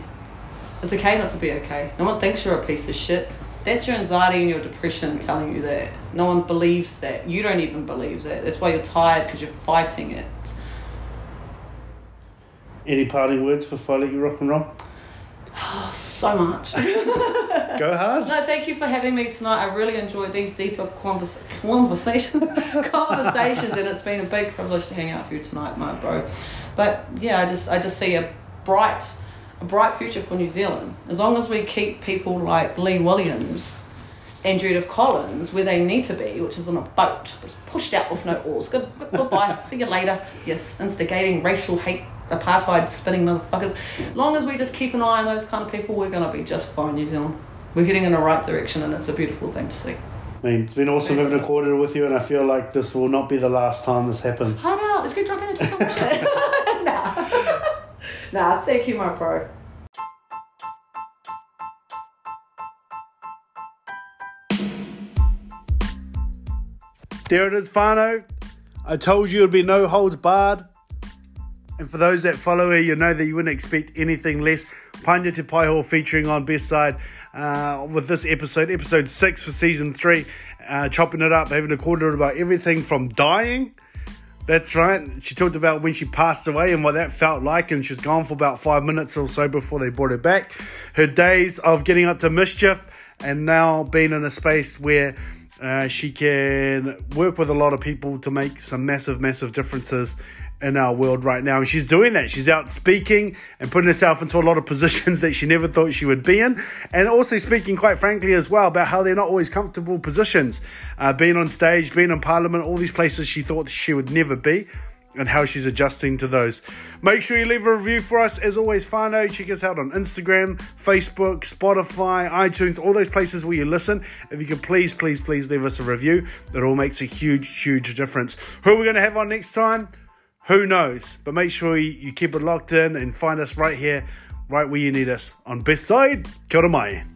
It's okay not to be okay. No one thinks you're a piece of shit. That's your anxiety and your depression telling you that. No one believes that. You don't even believe that. That's why you're tired, because you're fighting it. Any parting words before I let you rock and roll? Oh, so much. Go hard. No, thank you for having me tonight. I really enjoyed these deeper converse- conversations, conversations, and it's been a big privilege to hang out with you tonight, my bro. But yeah, I just I just see a bright. A bright future for New Zealand, as long as we keep people like Lee Williams and Judith Collins where they need to be, which is on a boat, but pushed out with no oars. Good, good goodbye, see you later. Yes, instigating racial hate, apartheid, spinning motherfuckers. As long as we just keep an eye on those kind of people, we're gonna be just fine, New Zealand. We're heading in the right direction, and it's a beautiful thing to see. I mean, it's been awesome having a cordial with you, and I feel like this will not be the last time this happens. I know. Let's get drunk and do some shit. Nah. Nah, thank you, my bro. There it is, whānau. I told you it would be no holds barred. And for those that follow her, you know that you wouldn't expect anything less. Pānia Te Paiho featuring on Best Side uh, with this episode, episode six for season three. Uh, chopping it up, having a cordial about everything from dying. That's right. She talked about when she passed away and what that felt like, and she was gone for about five minutes or so before they brought her back. Her days of getting up to mischief, and now being in a space where uh, she can work with a lot of people to make some massive, massive differences in our world right now. And she's doing that. She's out speaking and putting herself into a lot of positions that she never thought she would be in. And also speaking, quite frankly, as well, about how they're not always comfortable positions. Uh, being on stage, being in parliament, all these places she thought she would never be, and how she's adjusting to those. Make sure you leave a review for us. As always, whānau, check us out on Instagram, Facebook, Spotify, iTunes, all those places where you listen. If you could please, please, please leave us a review. It all makes a huge, huge difference. Who are we going to have on next time? Who knows? But make sure you keep it locked in and find us right here, right where you need us on Best Side. Kia ora mai.